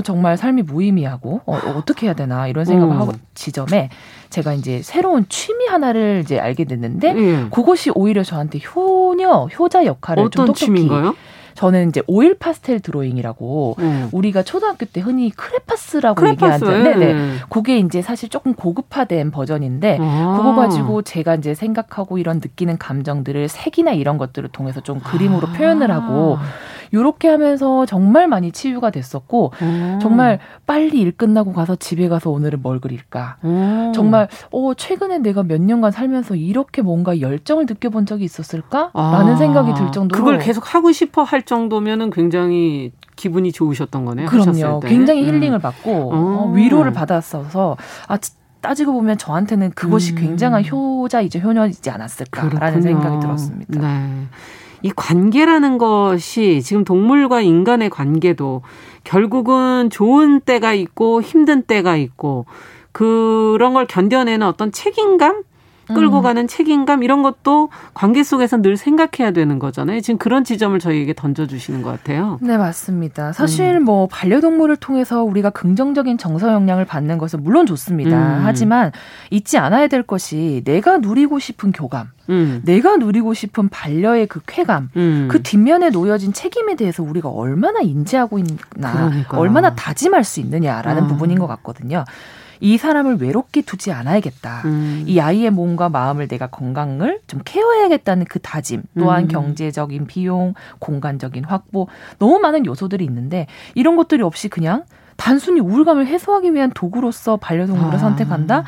정말 삶이 무의미하고 어떻게 해야 되나 이런 생각을 하고 지점에 제가 이제 새로운 취미 하나를 이제 알게 됐는데 그것이 오히려 저한테 효자 역할을 좀 똑똑히. 어떤 취미인가요? 저는 이제 오일 파스텔 드로잉이라고 우리가 초등학교 때 흔히 크레파스라고 얘기하는데 그게 이제 사실 조금 고급화된 버전인데 그거 가지고 제가 이제 생각하고 이런 느끼는 감정들을 색이나 이런 것들을 통해서 좀 그림으로 표현을 하고 이렇게 하면서 정말 많이 치유가 됐었고 정말 빨리 일 끝나고 가서 집에 가서 오늘은 뭘 그릴까 정말 최근에 내가 몇 년간 살면서 이렇게 뭔가 열정을 느껴본 적이 있었을까라는 생각이 들 정도로 그걸 계속 하고 싶어 할 정도면은 굉장히 기분이 좋으셨던 거네요. 그럼요. 굉장히 힐링을 받고 위로를 받았어서 따지고 보면 저한테는 그것이 굉장한 효녀이지 않았을까라는 생각이 들었습니다. 네. 이 관계라는 것이 지금 동물과 인간의 관계도 결국은 좋은 때가 있고 힘든 때가 있고 그런 걸 견뎌내는 어떤 책임감? 끌고 가는 책임감 이런 것도 관계 속에서 늘 생각해야 되는 거잖아요. 지금 그런 지점을 저희에게 던져주시는 것 같아요. 네, 맞습니다. 사실 뭐 반려동물을 통해서 우리가 긍정적인 정서 영향을 받는 것은 물론 좋습니다. 하지만 잊지 않아야 될 것이 내가 누리고 싶은 교감, 내가 누리고 싶은 반려의 그 쾌감, 그 뒷면에 놓여진 책임에 대해서 우리가 얼마나 인지하고 있나, 그러니까요. 얼마나 다짐할 수 있느냐라는 부분인 것 같거든요. 이 사람을 외롭게 두지 않아야겠다. 이 아이의 몸과 마음을 내가 건강을 좀 케어해야겠다는 그 다짐 또한 경제적인 비용, 공간적인 확보 너무 많은 요소들이 있는데 이런 것들이 없이 그냥 단순히 우울감을 해소하기 위한 도구로서 반려동물을 선택한다?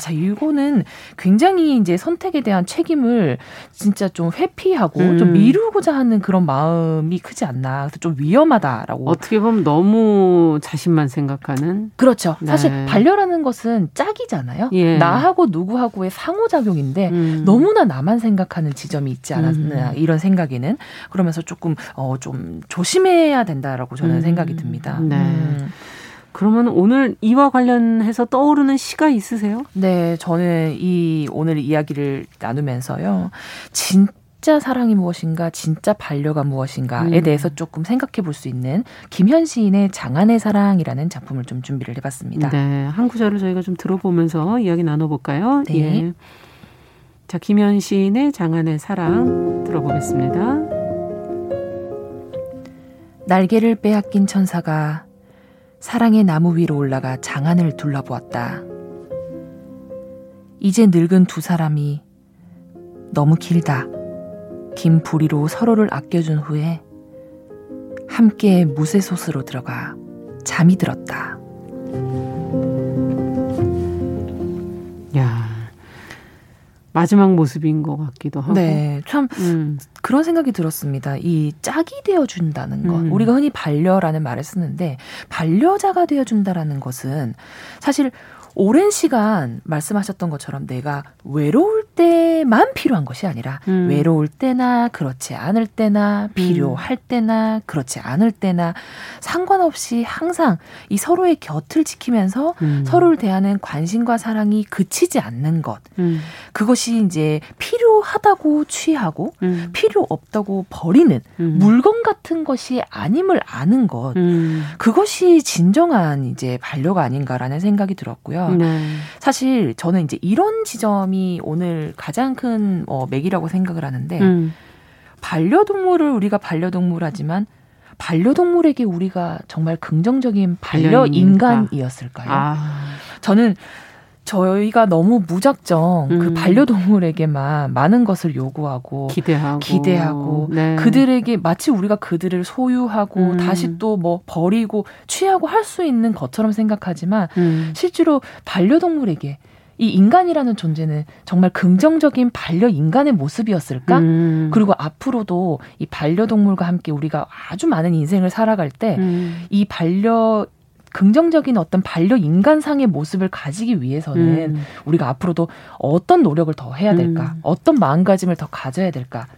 자, 이거는 굉장히 이제 선택에 대한 책임을 진짜 좀 회피하고 좀 미루고자 하는 그런 마음이 크지 않나. 그래서 좀 위험하다라고. 어떻게 보면 너무 자신만 생각하는. 그렇죠. 네. 사실 반려라는 것은 짝이잖아요. 예. 나하고 누구하고의 상호작용인데 너무나 나만 생각하는 지점이 있지 않았나. 이런 생각에는. 그러면서 조금 좀 조심해야 된다라고 저는 생각이 듭니다. 네. 그러면 오늘 이와 관련해서 떠오르는 시가 있으세요? 네, 저는 이 오늘 이야기를 나누면서요. 진짜 사랑이 무엇인가, 진짜 반려가 무엇인가에 대해서 조금 생각해 볼 수 있는 김현 시인의 장안의 사랑이라는 작품을 좀 준비를 해봤습니다. 네, 한 구절을 저희가 좀 들어보면서 이야기 나눠볼까요? 네. 예. 자, 김현 시인의 장안의 사랑 들어보겠습니다. 날개를 빼앗긴 천사가 사랑의 나무 위로 올라가 장안을 둘러보았다. 이제 늙은 두 사람이 너무 길다. 긴 부리로 서로를 아껴준 후에 함께 무쇠솥으로 들어가 잠이 들었다. 야, 마지막 모습인 것 같기도 하고. 네, 참 그런 생각이 들었습니다. 이 짝이 되어준다는 것. 우리가 흔히 반려라는 말을 쓰는데 반려자가 되어준다라는 것은 사실 오랜 시간 말씀하셨던 것처럼 내가 외로울 때만 필요한 것이 아니라 외로울 때나 그렇지 않을 때나 필요할 때나 그렇지 않을 때나 상관없이 항상 이 서로의 곁을 지키면서 서로를 대하는 관심과 사랑이 그치지 않는 것. 그것이 이제 필요하다고 취하고 필요 없다고 버리는 물건 같은 것이 아님을 아는 것. 그것이 진정한 이제 반려가 아닌가라는 생각이 들었고요. 네. 사실 저는 이제 이런 지점이 오늘 가장 큰 맥이라고 생각을 하는데 반려동물을 우리가 반려동물하지만 반려동물에게 우리가 정말 긍정적인 반려인간이었을까요? 저는 저희가 너무 무작정 그 반려동물에게만 많은 것을 요구하고 기대하고 네. 그들에게 마치 우리가 그들을 소유하고 다시 또 뭐 버리고 취하고 할 수 있는 것처럼 생각하지만 실제로 반려동물에게 이 인간이라는 존재는 정말 긍정적인 반려인간의 모습이었을까? 그리고 앞으로도 이 반려동물과 함께 우리가 아주 많은 인생을 살아갈 때 이 긍정적인 어떤 반려인간상의 모습을 가지기 위해서는 우리가 앞으로도 어떤 노력을 더 해야 될까? 어떤 마음가짐을 더 가져야 될까?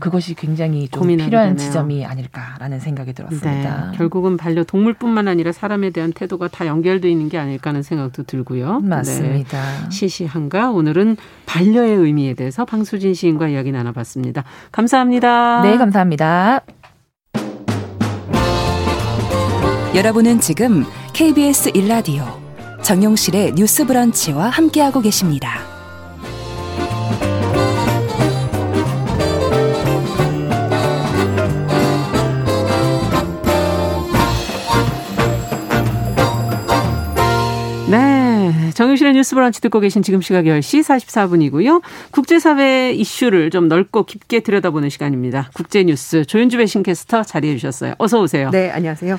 그것이 굉장히 좀 필요한 지점이 아닐까라는 생각이 들었습니다. 네. 결국은 반려동물뿐만 아니라 사람에 대한 태도가 다 연결되어 있는 게 아닐까 하는 생각도 들고요. 맞습니다. 네. 시시한가 오늘은 반려의 의미에 대해서 방수진 시인과 이야기 나눠봤습니다. 감사합니다. 네, 감사합니다. 여러분은 지금 KBS 1라디오 정용실의 뉴스 브런치와 함께하고 계십니다. 네. 정용실의 뉴스 브런치 듣고 계신 지금 시각 10시 44분이고요. 국제사회 이슈를 좀 넓고 깊게 들여다보는 시간입니다. 국제뉴스 조윤주 배신캐스터 자리해 주셨어요. 어서 오세요. 네. 안녕하세요.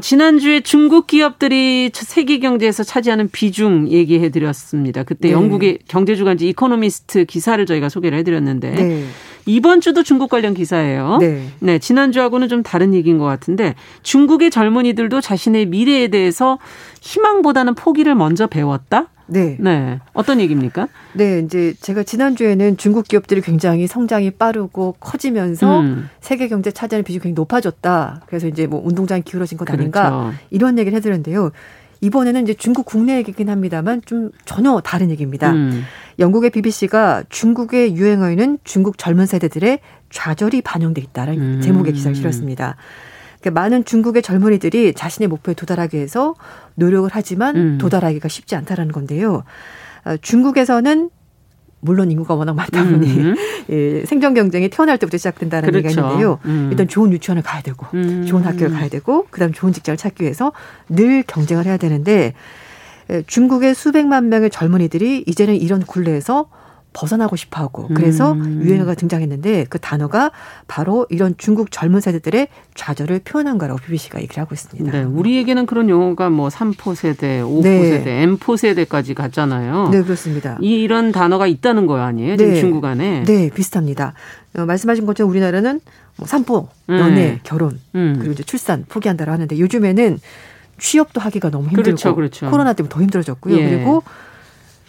지난주에 중국 기업들이 세계 경제에서 차지하는 비중 얘기해 드렸습니다. 그때 네. 영국의 경제주간지 이코노미스트 기사를 저희가 소개를 해드렸는데 네. 이번 주도 중국 관련 기사예요. 네. 네, 지난주하고는 좀 다른 얘기인 것 같은데 중국의 젊은이들도 자신의 미래에 대해서 희망보다는 포기를 먼저 배웠다? 네. 네. 어떤 얘기입니까? 네. 이제 제가 지난주에는 중국 기업들이 굉장히 성장이 빠르고 커지면서 세계 경제 차지하는 비중이 굉장히 높아졌다. 그래서 이제 뭐 운동장이 기울어진 것 그렇죠. 아닌가 이런 얘기를 해드렸는데요. 이번에는 이제 중국 국내 얘기긴 합니다만 좀 전혀 다른 얘기입니다. 영국의 BBC가 중국의 유행어에는 중국 젊은 세대들의 좌절이 반영돼 있다라는 제목의 기사를 실었습니다. 그러니까 많은 중국의 젊은이들이 자신의 목표에 도달하기 위해서 노력을 하지만 도달하기가 쉽지 않다라는 건데요. 중국에서는 물론 인구가 워낙 많다 보니 예, 생존 경쟁이 태어날 때부터 시작된다는 그렇죠. 얘기가 있는데요. 일단 좋은 유치원을 가야 되고 좋은 학교를 가야 되고 그다음 좋은 직장을 찾기 위해서 늘 경쟁을 해야 되는데 중국의 수백만 명의 젊은이들이 이제는 이런 굴레에서 벗어나고 싶어하고 그래서 유행어가 등장했는데 그 단어가 바로 이런 중국 젊은 세대들의 좌절을 표현한 거라고 BBC가 얘기를 하고 있습니다. 네, 우리에게는 그런 용어가 뭐 3포 세대, 5포 네. 세대, M포 세대까지 갔잖아요. 네, 그렇습니다. 이런 단어가 있다는 거 아니에요? 네. 지금 중국 안에? 네, 비슷합니다. 말씀하신 것처럼 우리나라는 3포, 연애, 결혼, 그리고 이제 출산 포기한다고 하는데 요즘에는 취업도 하기가 너무 힘들고 그렇죠, 그렇죠. 코로나 때문에 더 힘들어졌고요. 예. 그리고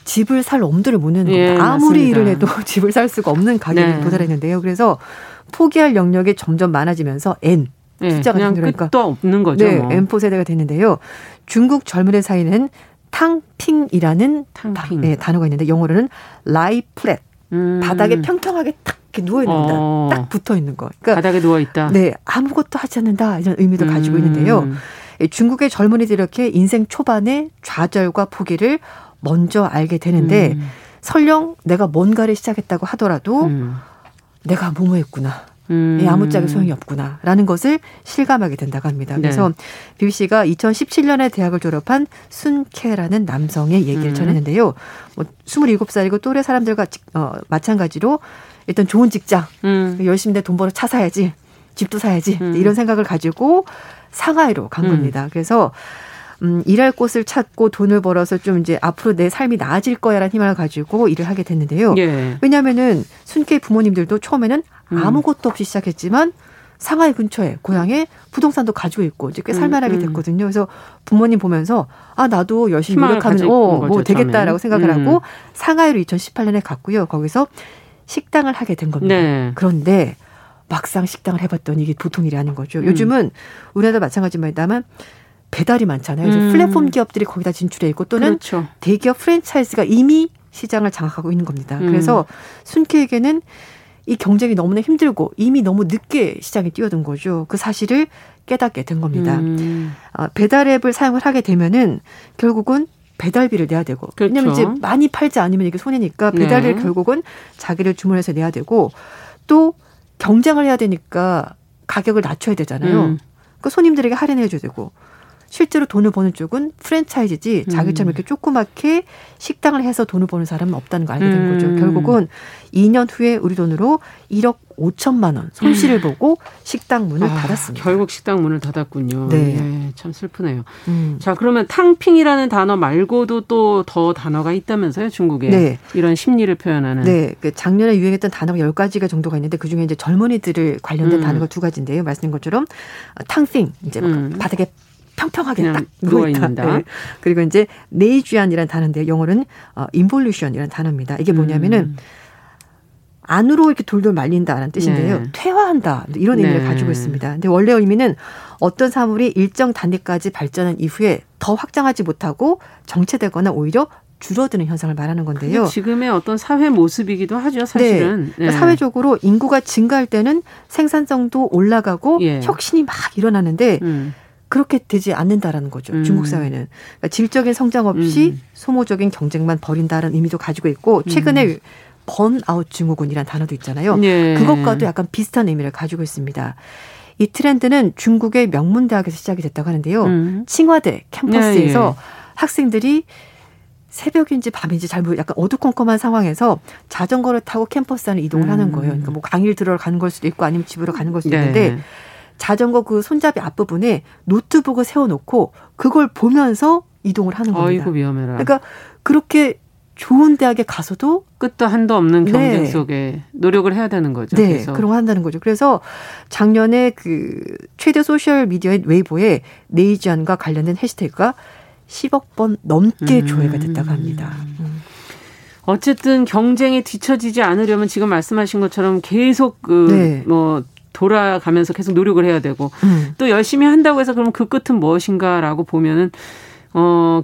집을 살 엄두를 못 내는 겁니다. 예, 아무리 맞습니다. 일을 해도 집을 살 수가 없는 가격에 네. 도달했는데요. 그래서 포기할 영역이 점점 많아지면서 N 숫자가 네, 생기니까 끝도 없는 거죠. 네, 뭐. N4 세대가 됐는데요. 중국 젊은이 사이는 탕핑이라는 탕핑. 네, 단어가 있는데 영어로는 라이 플랫 바닥에 평평하게 탁 이렇게 누워 있는다. 딱 붙어 있는 거. 그러니까 바닥에 누워 있다. 네, 아무것도 하지 않는다 이런 의미도 가지고 있는데요. 중국의 젊은이들이 이렇게 인생 초반에 좌절과 포기를 먼저 알게 되는데 설령 내가 뭔가를 시작했다고 하더라도 내가 뭐뭐했구나. 아무짝에 소용이 없구나 라는 것을 실감하게 된다고 합니다. 그래서 네. BBC가 2017년에 대학을 졸업한 순케라는 남성의 얘기를 전했는데요. 뭐 27살이고 또래 사람들과 마찬가지로 일단 좋은 직장 열심히 내 돈 벌어 차 사야지 집도 사야지 이런 생각을 가지고 상하이로 간 겁니다. 그래서 일할 곳을 찾고 돈을 벌어서 좀 이제 앞으로 내 삶이 나아질 거야라는 희망을 가지고 일을 하게 됐는데요. 예. 왜냐하면은 순케의 부모님들도 처음에는 아무것도 없이 시작했지만 상하이 근처에 고향에 부동산도 가지고 있고 이제 꽤 살만하게 됐거든요. 그래서 부모님 보면서 아 나도 열심히 노력하면 뭐 되겠다라고 생각을 하고 상하이로 2018년에 갔고요. 거기서 식당을 하게 된 겁니다. 네. 그런데 막상 식당을 해봤더니 이게 보통 일이 아닌 거죠. 요즘은 우리나라도 마찬가지입니다만 배달이 많잖아요. 그래서 플랫폼 기업들이 거기다 진출해 있고 또는 그렇죠. 대기업 프랜차이즈가 이미 시장을 장악하고 있는 겁니다. 그래서 순케에게는 이 경쟁이 너무나 힘들고 이미 너무 늦게 시장에 뛰어든 거죠. 그 사실을 깨닫게 된 겁니다. 배달 앱을 사용을 하게 되면은 결국은 배달비를 내야 되고 그렇죠. 왜냐하면 이제 많이 팔지 않으면 이게 손해니까 배달비를 네. 결국은 자기를 주문해서 내야 되고 또 경쟁을 해야 되니까 가격을 낮춰야 되잖아요. 그러니까 손님들에게 할인해 줘야 되고 실제로 돈을 버는 쪽은 프랜차이즈지 자기처럼 이렇게 조그맣게 식당을 해서 돈을 버는 사람은 없다는 걸 알게 된 거죠. 결국은 2년 후에 우리 돈으로 1억 5천만 원 손실을 보고 식당 문을 닫았습니다. 결국 식당 문을 닫았군요. 네. 네, 참 슬프네요. 자, 그러면 탕핑이라는 단어 말고도 또 더 단어가 있다면서요, 중국에. 네. 이런 심리를 표현하는. 네. 그 작년에 유행했던 단어가 10가지가 정도가 있는데 그중에 이제 젊은이들을 관련된 단어가 2가지인데요. 말씀드린 것처럼 탕핑 이제 바닥에 평평하게 딱 누워있다. 네. 그리고 이제 네이주안이라는 단어인데 영어로는 involution이라는 단어입니다. 이게 뭐냐면은 안으로 이렇게 돌돌 말린다라는 뜻인데요. 네. 퇴화한다 이런 의미를 네. 가지고 있습니다. 근데 원래 의미는 어떤 사물이 일정 단계까지 발전한 이후에 더 확장하지 못하고 정체되거나 오히려 줄어드는 현상을 말하는 건데요. 지금의 어떤 사회 모습이기도 하죠, 사실은. 네. 그러니까 네. 사회적으로 인구가 증가할 때는 생산성도 올라가고 예. 혁신이 막 일어나는데. 그렇게 되지 않는다라는 거죠. 중국 사회는. 그러니까 질적인 성장 없이 소모적인 경쟁만 벌인다라는 의미도 가지고 있고 최근에 번아웃 증후군이라는 단어도 있잖아요. 예. 그것과도 약간 비슷한 의미를 가지고 있습니다. 이 트렌드는 중국의 명문대학에서 시작이 됐다고 하는데요. 칭화대 캠퍼스에서 학생들이 새벽인지 밤인지 잘 모르 약간 어두컴컴한 상황에서 자전거를 타고 캠퍼스 안에 이동을 하는 거예요. 그러니까 뭐 강의를 들으러 가는 걸 수도 있고 아니면 집으로 가는 걸 수도 있는데 자전거 그 손잡이 앞부분에 노트북을 세워놓고 그걸 보면서 이동을 하는 겁니다. 아이고 위험해라. 그러니까 그렇게 좋은 대학에 가서도 끝도 한도 없는 경쟁 속에 노력을 해야 되는 거죠. 네. 그래서. 그런 걸 한다는 거죠. 그래서 작년에 그 최대 소셜미디어인 웨이보에 네이지안과 관련된 해시태그가 10억 번 넘게 조회가 됐다고 합니다. 어쨌든 경쟁에 뒤처지지 않으려면 지금 말씀하신 것처럼 계속 그 뭐 돌아가면서 계속 노력을 해야 되고 또 열심히 한다고 해서 그럼 그 끝은 무엇인가라고 보면은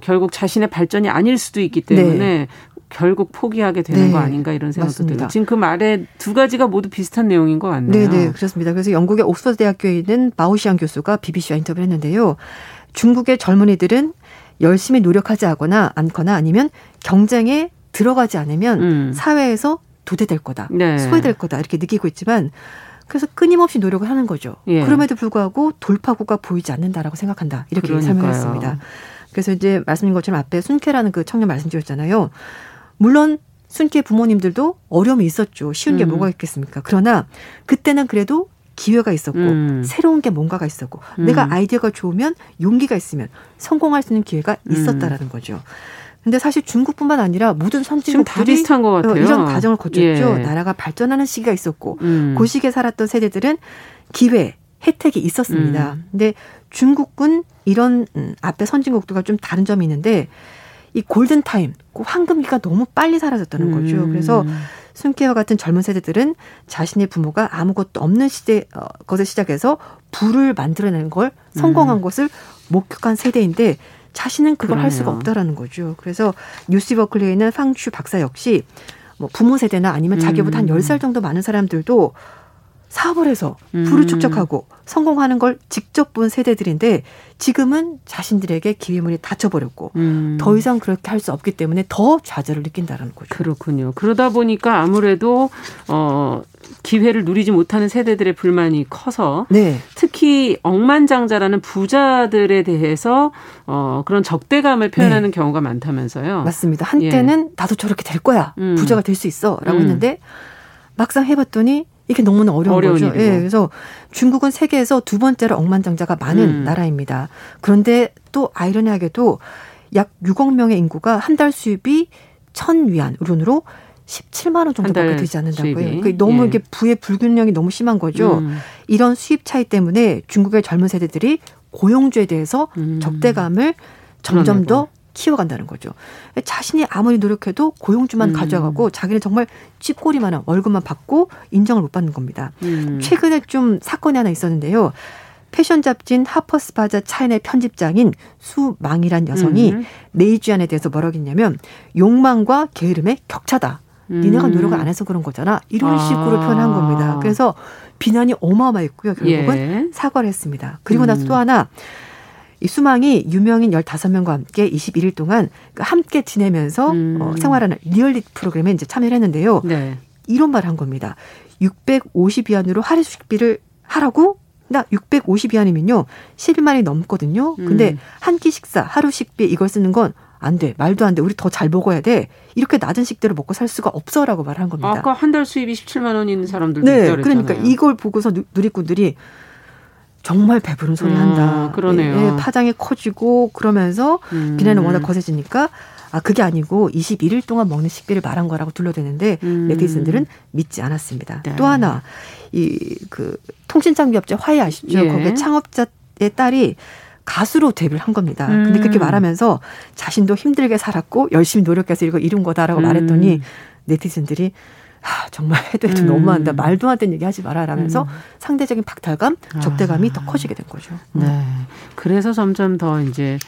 결국 자신의 발전이 아닐 수도 있기 때문에 결국 포기하게 되는 거 아닌가 이런 생각도 들어요. 지금 그 말에 두 가지가 모두 비슷한 내용인 것 같네요. 네네 그렇습니다. 그래서 영국의 옥스퍼드 대학교에 있는 마오시안 교수가 BBC와 인터뷰를 했는데요. 중국의 젊은이들은 열심히 노력하지 않거나 아니면 경쟁에 들어가지 않으면 사회에서 도태될 거다, 소외될 거다 이렇게 느끼고 있지만 그래서 끊임없이 노력을 하는 거죠. 그럼에도 불구하고 돌파구가 보이지 않는다라고 생각한다. 이렇게 설명했습니다. 그래서 이제 말씀드린 것처럼 앞에 순케라는 그 청년 말씀드렸잖아요. 물론 순케 부모님들도 어려움이 있었죠. 쉬운 게 뭐가 있겠습니까? 그러나 그때는 그래도 기회가 있었고 새로운 게 뭔가가 있었고 내가 아이디어가 좋으면 용기가 있으면 성공할 수 있는 기회가 있었다라는 거죠. 근데 사실 중국뿐만 아니라 모든 선진국들이 이런 과정을 거쳤죠. 나라가 발전하는 시기가 있었고 그 시기에 살았던 세대들은 기회, 혜택이 있었습니다. 근데 중국은 이런 앞에 선진국들과 좀 다른 점이 있는데 이 골든타임, 그 황금기가 너무 빨리 사라졌다는 거죠. 그래서 순케와 같은 젊은 세대들은 자신의 부모가 아무것도 없는 것을 시작해서 부를 만들어내는 걸 성공한 것을 목격한 세대인데 자신은 그걸 할 수가 없다라는 거죠. 그래서 UC 버클리에 있는 황추 박사 역시 뭐 부모 세대나 아니면 자기보다 한 10살 정도 많은 사람들도 사업을 해서 부를 축적하고 성공하는 걸 직접 본 세대들인데 지금은 자신들에게 기회문이 닫혀버렸고 더 이상 그렇게 할 수 없기 때문에 더 좌절을 느낀다는 거죠. 그렇군요. 그러다 보니까 아무래도 기회를 누리지 못하는 세대들의 불만이 커서 특히 억만장자라는 부자들에 대해서 그런 적대감을 표현하는 경우가 많다면서요. 맞습니다. 한때는 나도 저렇게 될 거야. 부자가 될 수 있어 라고 했는데 막상 해봤더니 이게 너무나 어려운 거죠. 그래서 중국은 세계에서 두 번째로 억만장자가 많은 나라입니다. 그런데 또 아이러니하게도 약 6억 명의 인구가 한 달 수입이 1,000위안, 우론으로 17만 원 정도밖에 되지 않는다고 해요. 그러니까 너무 이게 부의 불균형이 너무 심한 거죠. 이런 수입 차이 때문에 중국의 젊은 세대들이 고용주에 대해서 적대감을 점점 더 키워간다는 거죠. 자신이 아무리 노력해도 고용주만 가져가고 자기는 정말 쥐꼬리만한 월급만 받고 인정을 못 받는 겁니다. 최근에 좀 사건이 하나 있었는데요. 패션 잡지인 하퍼스 바자 차이나의 편집장인 수망이란 여성이 네이지안에 대해서 뭐라고 했냐면 욕망과 게으름의 격차다. 니네가 노력을 안 해서 그런 거잖아. 이런 식으로 표현한 겁니다. 그래서 비난이 어마어마했고요. 결국은 사과를 했습니다. 그리고 나서 또 하나. 이 수망이 유명인 15명과 함께 21일 동안 함께 지내면서 생활하는 리얼리티 프로그램에 이제 참여를 했는데요. 이런 말을 한 겁니다. 650위안으로 하루 식비를 하라고? 나 650위안이면요. 11만이 넘거든요. 근데 한 끼 식사, 하루 식비 이걸 쓰는 건 안 돼. 말도 안 돼. 우리 더 잘 먹어야 돼. 이렇게 낮은 식대로 먹고 살 수가 없어라고 말한 겁니다. 아까 한 달 수입이 17만 원 있는 사람들도 있다 그랬잖아요. 그러니까 이걸 보고서 누리꾼들이 정말 배부른 소리 한다. 그러네요. 파장이 커지고 그러면서 비난이 워낙 거세지니까 아 그게 아니고 21일 동안 먹는 식비를 말한 거라고 둘러대는데 네티즌들은 믿지 않았습니다. 또 하나 이 그 통신장비업체 화웨이 아시죠? 거기에 창업자의 딸이 가수로 데뷔를 한 겁니다. 근데 그렇게 말하면서 자신도 힘들게 살았고 열심히 노력해서 이걸 이룬 거다라고 말했더니 네티즌들이 정말 해도 너무한다. 말도 안 되는 얘기 하지 마라라면서 상대적인 박탈감, 적대감이 더 커지게 된 거죠. 그래서 점점 더 이제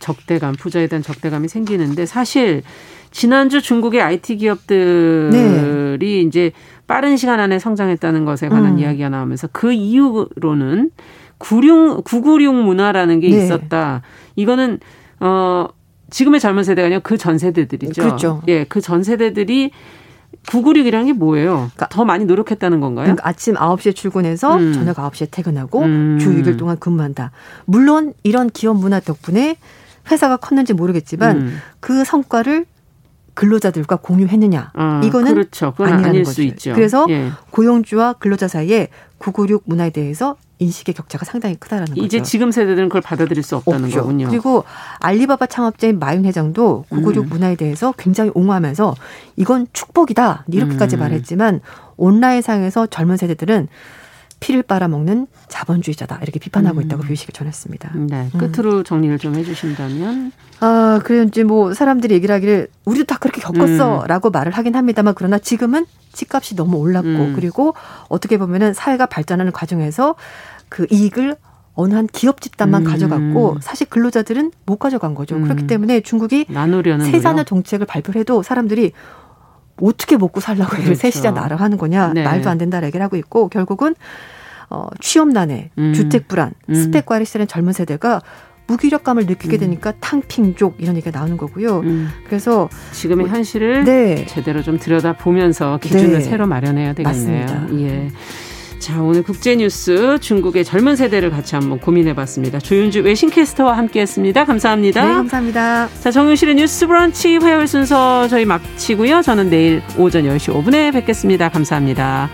적대감, 부자에 대한 적대감이 생기는데 사실 지난주 중국의 IT 기업들이 이제 빠른 시간 안에 성장했다는 것에 관한 이야기가 나오면서 그 이후로는 996 문화라는 게 있었다. 이거는 지금의 젊은 세대가 아니라 그 전 세대들이죠. 그렇죠. 예, 그 전 세대들이 996이라는 게 뭐예요? 그러니까 더 많이 노력했다는 건가요? 그러니까 아침 9시에 출근해서 저녁 9시에 퇴근하고 주 6일 동안 근무한다. 물론 이런 기업 문화 덕분에 회사가 컸는지 모르겠지만 그 성과를 근로자들과 공유했느냐. 이거는 그렇죠. 아니라는 거죠. 있죠. 그래서 고용주와 근로자 사이에 996 문화에 대해서 인식의 격차가 상당히 크다라는 거죠. 이제 지금 세대들은 그걸 받아들일 수 없다는 없죠. 거군요. 그리고 알리바바 창업자인 마윤 회장도 996 문화에 대해서 굉장히 옹호하면서 이건 축복이다 이렇게까지 말했지만 온라인상에서 젊은 세대들은 피를 빨아먹는 자본주의자다 이렇게 비판하고 있다고 비유식을 전했습니다. 네, 끝으로 정리를 좀 해주신다면 아 그래요. 이제 뭐 사람들이 얘기를 하기를 우리도 다 그렇게 겪었어라고 말을 하긴 합니다만 그러나 지금은 집값이 너무 올랐고 그리고 어떻게 보면은 사회가 발전하는 과정에서 그 이익을 어느 한 기업 집단만 가져갔고 사실 근로자들은 못 가져간 거죠. 그렇기 때문에 중국이 세산화 정책을 발표해도 사람들이 어떻게 먹고 살라고 그렇죠. 셋이자 나라고 하는 거냐. 네. 말도 안 된다라고 얘기를 하고 있고 결국은 취업난에 주택 불안, 스펙과를 시달리는 젊은 세대가 무기력감을 느끼게 되니까 탕핑족 이런 얘기가 나오는 거고요. 그래서 지금의 현실을 제대로 좀 들여다보면서 기준을 새로 마련해야 되겠네요. 맞습니다. 예. 자, 오늘 국제뉴스 중국의 젊은 세대를 같이 한번 고민해봤습니다. 조윤주 외신캐스터와 함께했습니다. 감사합니다. 네, 감사합니다. 자, 정용실의 뉴스 브런치 화요일 순서 저희 마치고요. 저는 내일 오전 10시 5분에 뵙겠습니다. 감사합니다.